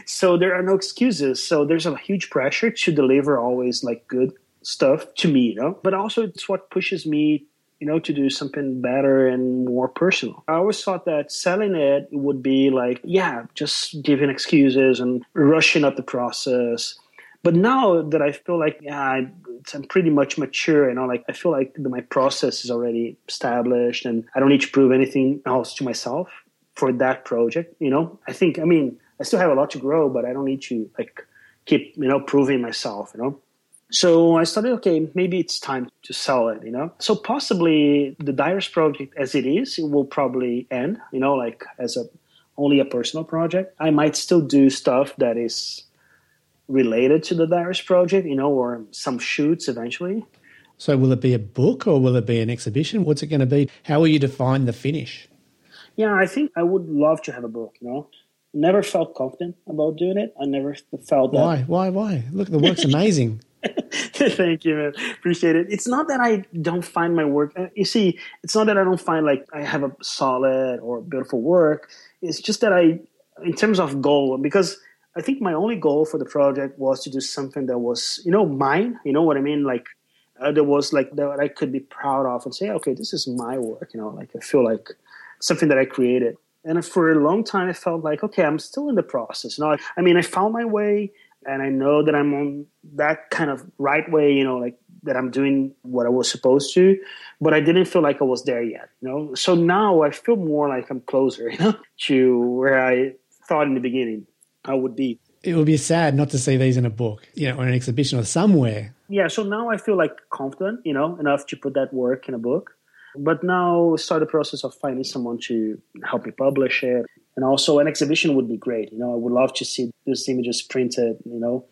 So there are no excuses. So there's a huge pressure to deliver always like good stuff to me, you know? But also it's what pushes me, you know, to do something better and more personal. I always thought that selling it would be like, yeah, just giving excuses and rushing up the process. But now that I feel like, yeah, I'm pretty much mature, you know, like I feel like my process is already established and I don't need to prove anything else to myself for that project, you know. I think, I mean, I still have a lot to grow, but I don't need to like keep, you know, proving myself, you know. So I started, okay, maybe it's time to sell it, you know. So possibly the Diaries Project as it is, it will probably end, you know, like as only a personal project. I might still do stuff that is related to the Diaries Project, you know, or some shoots eventually. So will it be a book or will it be an exhibition? What's it going to be? How will you define the finish? Yeah, I think I would love to have a book, you know. Never felt confident about doing it. I never felt that. Why? Look, the work's amazing. Thank you, man. Appreciate it. It's not that I don't find my work. You see, it's not that I don't find like I have a solid or beautiful work. It's just that I, in terms of goal, because I think my only goal for the project was to do something that was, you know, mine. You know what I mean? Like there was like that I could be proud of and say, okay, this is my work. You know, like I feel like something that I created. And for a long time, I felt like, okay, I'm still in the process. You know, I mean, I found my way. And I know that I'm on that kind of right way, you know, like that I'm doing what I was supposed to, but I didn't feel like I was there yet, you know? So now I feel more like I'm closer, you know, to where I thought in the beginning I would be. It would be sad not to see these in a book, you know, or an exhibition or somewhere. Yeah, so now I feel like confident, you know, enough to put that work in a book. But now start the process of finding someone to help me publish it. And also an exhibition would be great. You know, I would love to see these images printed, you know,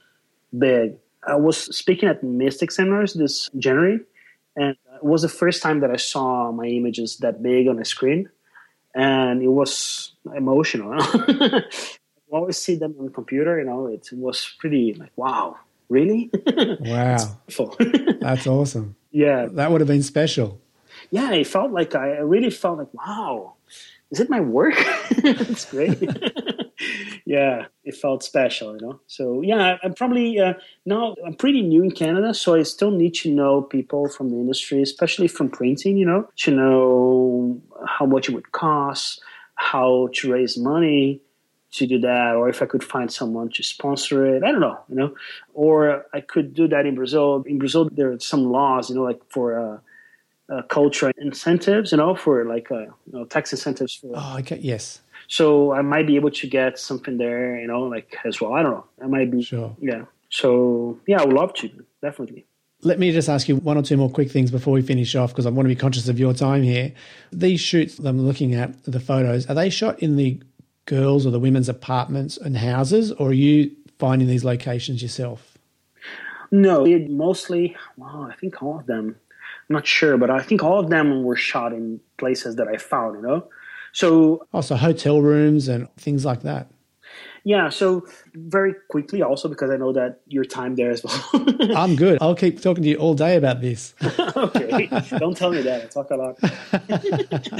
big. I was speaking at Mystic Seminars this January, and it was the first time that I saw my images that big on a screen. And it was emotional. I always see them on the computer, you know, it was pretty like, wow, really? Wow. That's awesome. Yeah. That would have been special. Yeah, it felt like I really felt like, wow, is it my work? It's great. Yeah, it felt special, you know. So, yeah, I'm probably now I'm pretty new in Canada, so I still need to know people from the industry, especially from printing, you know, to know how much it would cost, how to raise money to do that, or if I could find someone to sponsor it. I don't know, you know, or I could do that in Brazil. In Brazil, there are some laws, you know, like for cultural incentives, you know, for like, you know, tax incentives. For, oh, okay, yes. So I might be able to get something there, you know, like as well. I don't know. I might be. Sure. Yeah. So, yeah, I would love to, definitely. Let me just ask you one or two more quick things before we finish off, because I want to be conscious of your time here. These shoots I'm looking at, the photos, are they shot in the girls' or the women's apartments and houses, or are you finding these locations yourself? No, mostly, wow, I think all of them. Not sure, but I think all of them were shot in places that I found, you know. So also hotel rooms and things like that. Yeah, so very quickly also because I know that your time there as well. I'm good. I'll keep talking to you all day about this. Okay. Don't tell me that. I talk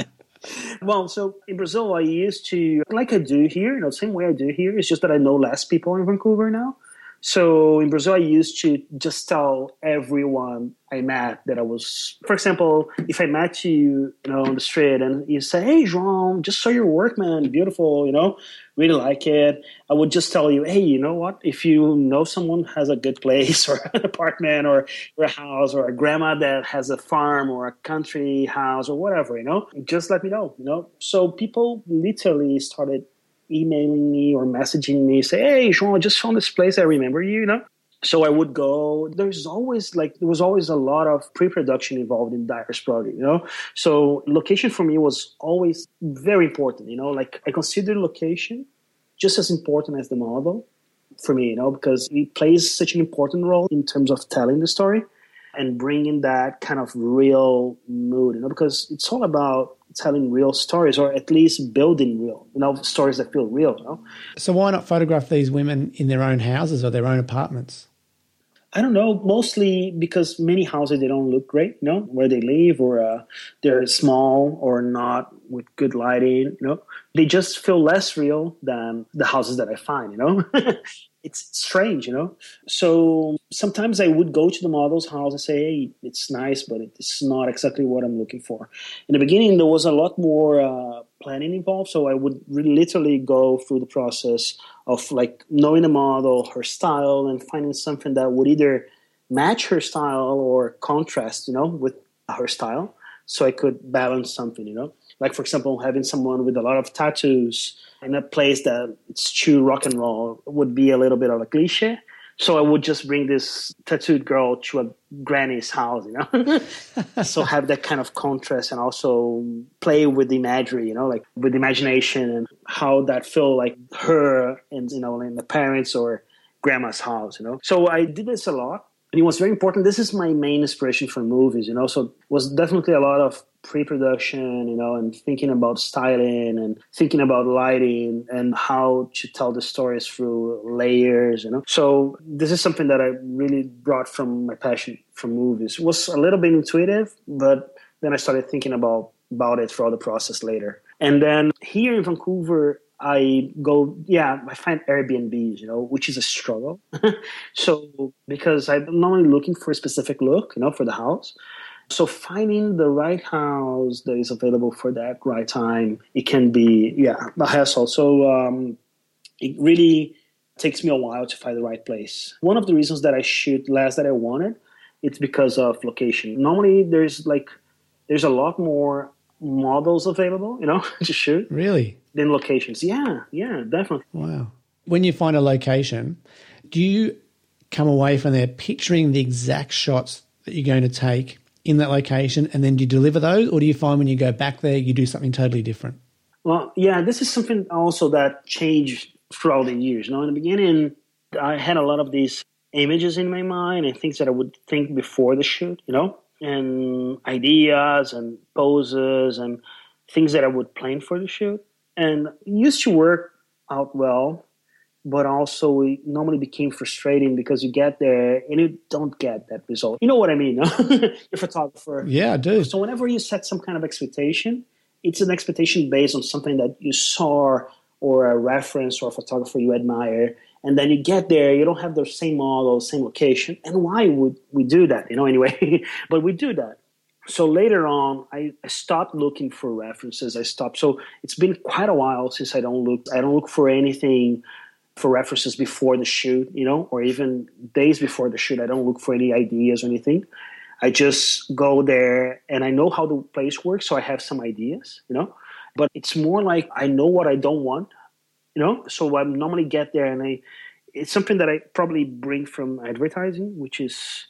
a lot. Well, so in Brazil, I used to, like I do here, you know, same way I do here. It's just that I know less people in Vancouver now. So in Brazil, I used to just tell everyone I met that I was, for example, if I met you, you know, on the street and you say, hey, João, just saw your work, man, beautiful, you know, really like it. I would just tell you, hey, you know what, if you know someone has a good place or an apartment or a house or a grandma that has a farm or a country house or whatever, you know, just let me know, you know. So people literally started emailing me or messaging me, say, hey, João, I just found this place, I remember you, you know? So I would go. There was always a lot of pre-production involved in Diaries Project, you know? So location for me was always very important, you know? Like, I consider location just as important as the model for me, you know? Because it plays such an important role in terms of telling the story and bringing that kind of real mood, you know? Because it's all about telling real stories, or at least building real, you know, stories that feel real, you know? So why not photograph these women in their own houses or their own apartments? I don't know, mostly because many houses, they don't look great, you know, where they live, or they're small or not with good lighting, you know. They just feel less real than the houses that I find, you know. It's strange, you know. So sometimes I would go to the model's house and say, hey, it's nice, but it's not exactly what I'm looking for. In the beginning, there was a lot more planning involved. So I would literally go through the process of like knowing the model, her style, and finding something that would either match her style or contrast, you know, with her style. So I could balance something, you know. Like, for example, having someone with a lot of tattoos in a place that it's too rock and roll would be a little bit of a cliche. So I would just bring this tattooed girl to a granny's house, you know. So have that kind of contrast, and also play with the imagery, you know, like with imagination and how that feel like her and, you know, in the parents' or grandma's house, you know. So I did this a lot. And it was very important. This is my main inspiration for movies, you know. So it was definitely a lot of pre-production, you know, and thinking about styling and thinking about lighting and how to tell the stories through layers, you know. So this is something that I really brought from my passion for movies. It was a little bit intuitive, but then I started thinking about it throughout the process later. And then here in Vancouver, I find Airbnbs, you know, which is a struggle. So, because I'm normally looking for a specific look, you know, for the house. So finding the right house that is available for that right time, it can be, a hassle. So it really takes me a while to find the right place. One of the reasons that I shoot less than I wanted, it's because of location. Normally there's a lot more models available, you know, to shoot. Really? Then locations. Yeah, definitely. Wow. When you find a location, do you come away from there picturing the exact shots that you're going to take in that location, and then do you deliver those, or do you find when you go back there you do something totally different? Well, yeah, this is something also that changed throughout the years. You know, in the beginning, I had a lot of these images in my mind and things that I would think before the shoot, you know, and ideas and poses and things that I would plan for the shoot. And it used to work out well, but also it normally became frustrating because you get there and you don't get that result. You know what I mean? You're a photographer. Yeah, I do. So whenever you set some kind of expectation, it's an expectation based on something that you saw or a reference or a photographer you admire. And then you get there, you don't have the same model, same location. And why would we do that? You know, anyway, but we do that. So later on, I stopped looking for references. I stopped. So it's been quite a while since I don't look for anything for references before the shoot, you know, or even days before the shoot. I don't look for any ideas or anything. I just go there and I know how the place works. So I have some ideas, you know, but it's more like I know what I don't want, you know, so I normally get there and it's something that I probably bring from advertising, which is,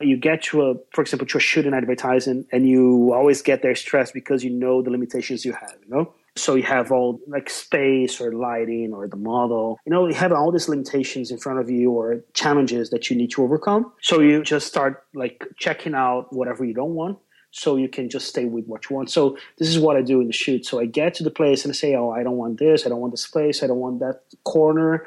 you get for example, to a shoot in advertising, and you always get there stressed because you know the limitations you have, you know? So you have all like space or lighting or the model, you know, you have all these limitations in front of you or challenges that you need to overcome. So you just start like checking out whatever you don't want, so you can just stay with what you want. So this is what I do in the shoot. So I get to the place and I say, oh, I don't want this. I don't want this place. I don't want that corner.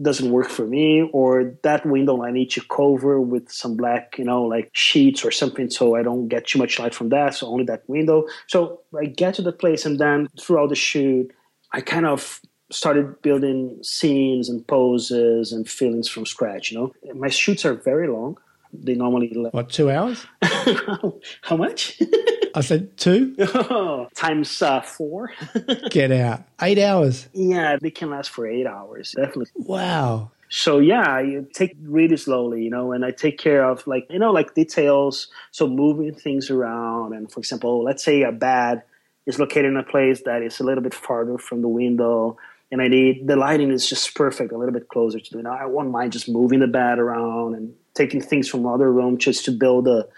Doesn't work for me, or that window I need to cover with some black, you know, like sheets or something so I don't get too much light from that, so only that window. So I get to the place, and then throughout the shoot I kind of started building scenes and poses and feelings from scratch, you know. My shoots are very long. They normally... What, 2 hours? How much? I said 2? Oh, times 4. Get out. 8 hours? Yeah, they can last for 8 hours, definitely. Wow. So, yeah, you take really slowly, you know, and I take care of, like, you know, like details. So moving things around. And, for example, let's say a bed is located in a place that is a little bit farther from the window. And I need the lighting is just perfect, a little bit closer to the window. I won't mind just moving the bed around and taking things from other room just to build the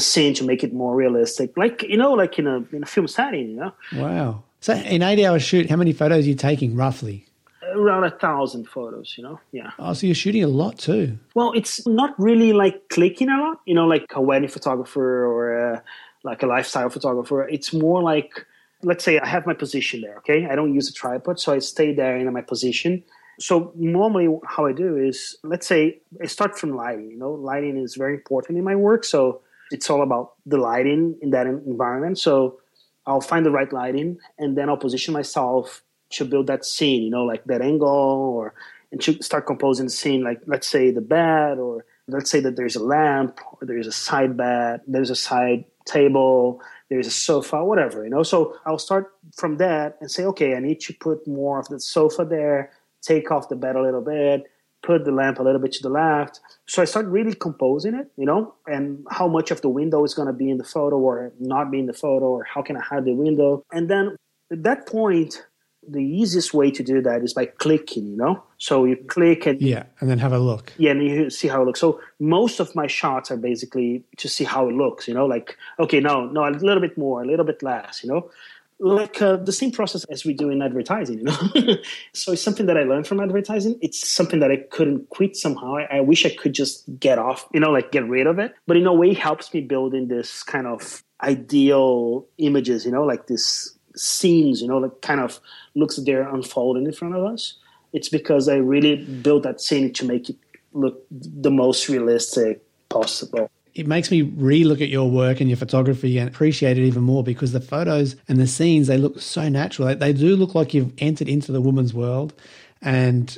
scene to make it more realistic. Like, you know, like in a film setting, you know. Wow. So in 8-hour shoot, how many photos are you taking roughly? Around 1,000 photos, you know, yeah. Oh, so you're shooting a lot too. Well, it's not really like clicking a lot, you know, like a wedding photographer or like a lifestyle photographer. It's more like, let's say I have my position there, okay? I don't use a tripod, so I stay there in my position. So normally how I do is, let's say I start from lighting, you know. Lighting is very important in my work, so it's all about the lighting in that environment. So I'll find the right lighting and then I'll position myself to build that scene, you know, like that angle, or and to start composing the scene, like let's say the bed, or let's say that there's a lamp, or there's a side bed, there's a side table, there's a sofa, whatever, you know. So I'll start from that and say, okay, I need to put more of the sofa there, take off the bed a little bit, put the lamp a little bit to the left. So I start really composing it, you know, and how much of the window is going to be in the photo or not be in the photo, or how can I hide the window. And then at that point, the easiest way to do that is by clicking, you know? So you click and... Yeah, and then have a look. Yeah, and you see how it looks. So most of my shots are basically to see how it looks, you know? Like, okay, no, a little bit more, a little bit less, you know? Like the same process as we do in advertising, you know? So it's something that I learned from advertising. It's something that I couldn't quit somehow. I wish I could just get off, you know, like get rid of it. But in a way, it helps me build in this kind of ideal images, you know? Like this... scenes, you know, that kind of looks there unfolding in front of us. It's because I really built that scene to make it look the most realistic possible. It makes me re-look at your work and your photography and appreciate it even more, because the photos and the scenes, they look so natural. They do look like you've entered into the woman's world and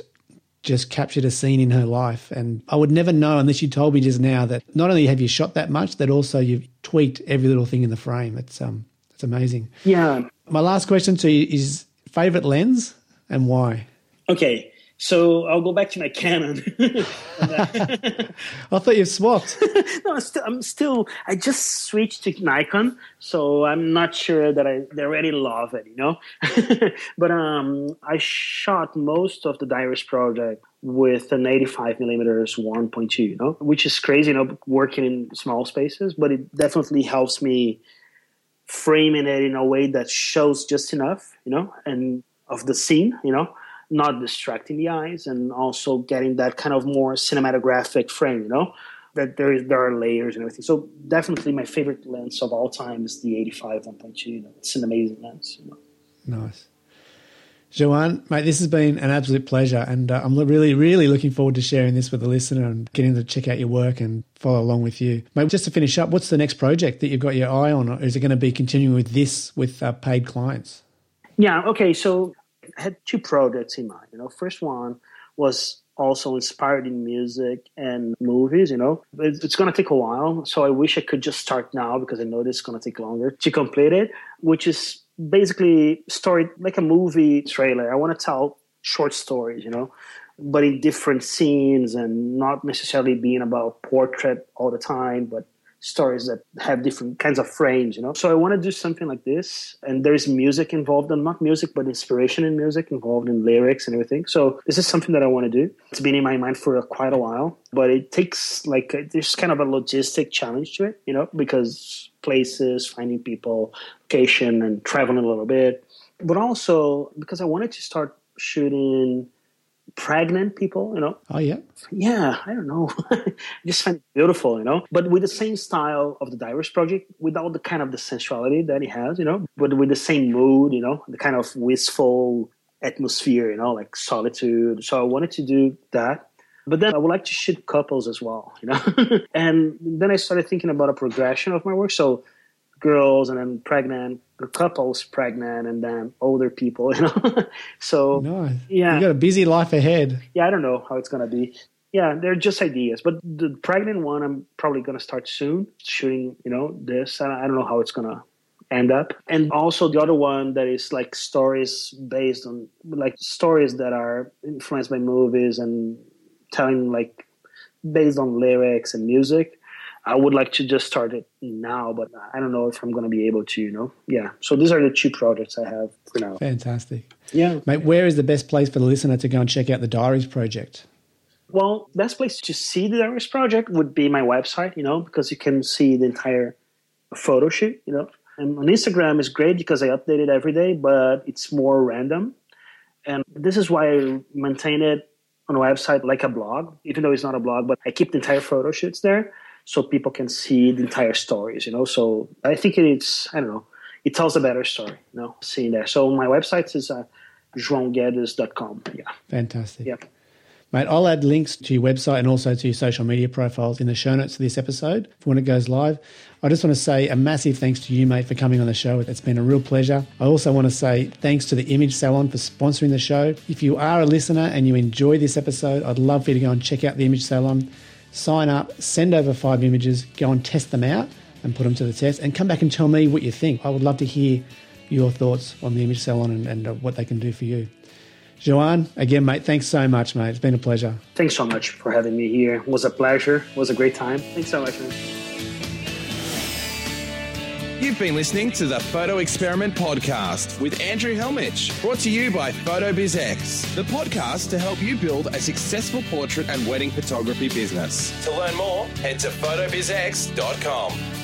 just captured a scene in her life. And I would never know unless you told me just now that not only have you shot that much, that also you've tweaked every little thing in the frame. It's amazing. Yeah. My last question to you is favorite lens and why? Okay, so I'll go back to my Canon. I thought you swapped. No, I just switched to Nikon, so I'm not sure that they already love it, you know. But I shot most of the Diaries Project with an 85mm 1.2, you know, which is crazy, you know, working in small spaces, but it definitely helps me framing it in a way that shows just enough, you know, and of the scene, you know, not distracting the eyes, and also getting that kind of more cinematographic frame, you know, that there are layers and everything. So definitely my favorite lens of all time is the 85 1.2. You know, it's an amazing lens. You know. Nice. Joanne, mate, this has been an absolute pleasure, and I'm really, really looking forward to sharing this with the listener and getting to check out your work and follow along with you. Mate, just to finish up, what's the next project that you've got your eye on, or is it going to be continuing with this with paid clients? Yeah, okay, so I had 2 projects in mind. You know, first one was also inspired in music and movies, you know. It's going to take a while, so I wish I could just start now, because I know this is going to take longer to complete it, which is... basically story like a movie trailer. I want to tell short stories, you know, but in different scenes, and not necessarily being about portrait all the time, but stories that have different kinds of frames, you know. So I want to do something like this, and there's music involved, and not music, but inspiration in music involved in lyrics and everything. So this is something that I want to do. It's been in my mind for quite a while, but it takes like there's kind of a logistic challenge to it, you know, because places, finding people, location, and traveling a little bit. But also because I wanted to start shooting pregnant people, you know. Oh, yeah? Yeah, I don't know. I just find it beautiful, you know. But with the same style of the Diaries Project, without the kind of the sensuality that it has, you know, but with the same mood, you know, the kind of wistful atmosphere, you know, like solitude. So I wanted to do that. But then I would like to shoot couples as well, you know. And then I started thinking about a progression of my work. So girls, and then pregnant, couples pregnant and then older people, you know. So no, yeah, you got a busy life ahead. Yeah, I don't know how it's gonna be. Yeah, they're just ideas. But the pregnant one, I'm probably gonna start soon shooting. You know, this I don't know how it's gonna end up. And also the other one that is like stories based on like stories that are influenced by movies and telling like based on lyrics and music. I would like to just start it now, but I don't know if I'm going to be able to, you know? Yeah. So these are the two projects I have for now. Fantastic. Yeah. Mate, where is the best place for the listener to go and check out the Diaries Project? Well, best place to see the Diaries Project would be my website, you know, because you can see the entire photo shoot, you know? And on Instagram is great because I update it every day, but it's more random. And this is why I maintain it on a website like a blog, even though it's not a blog, but I keep the entire photo shoots there. So people can see the entire stories, you know. So I think it's, I don't know, it tells a better story, you know, seeing there. So my website is joangerdes.com. Yeah. Fantastic. Yeah. Mate, I'll add links to your website and also to your social media profiles in the show notes of this episode for when it goes live. I just want to say a massive thanks to you, mate, for coming on the show. It's been a real pleasure. I also want to say thanks to the Image Salon for sponsoring the show. If you are a listener and you enjoy this episode, I'd love for you to go and check out the Image Salon. Sign up, send over 5 images, go and test them out and put them to the test and come back and tell me what you think. I would love to hear your thoughts on the Image Salon and what they can do for you. Joanne, again, mate, thanks so much, mate. It's been a pleasure. Thanks so much for having me here. It was a pleasure. It was a great time. Thanks so much, man. You've been listening to the Photo Experiment Podcast with Andrew Helmich, brought to you by PhotoBizX, the podcast to help you build a successful portrait and wedding photography business. To learn more, head to photobizx.com.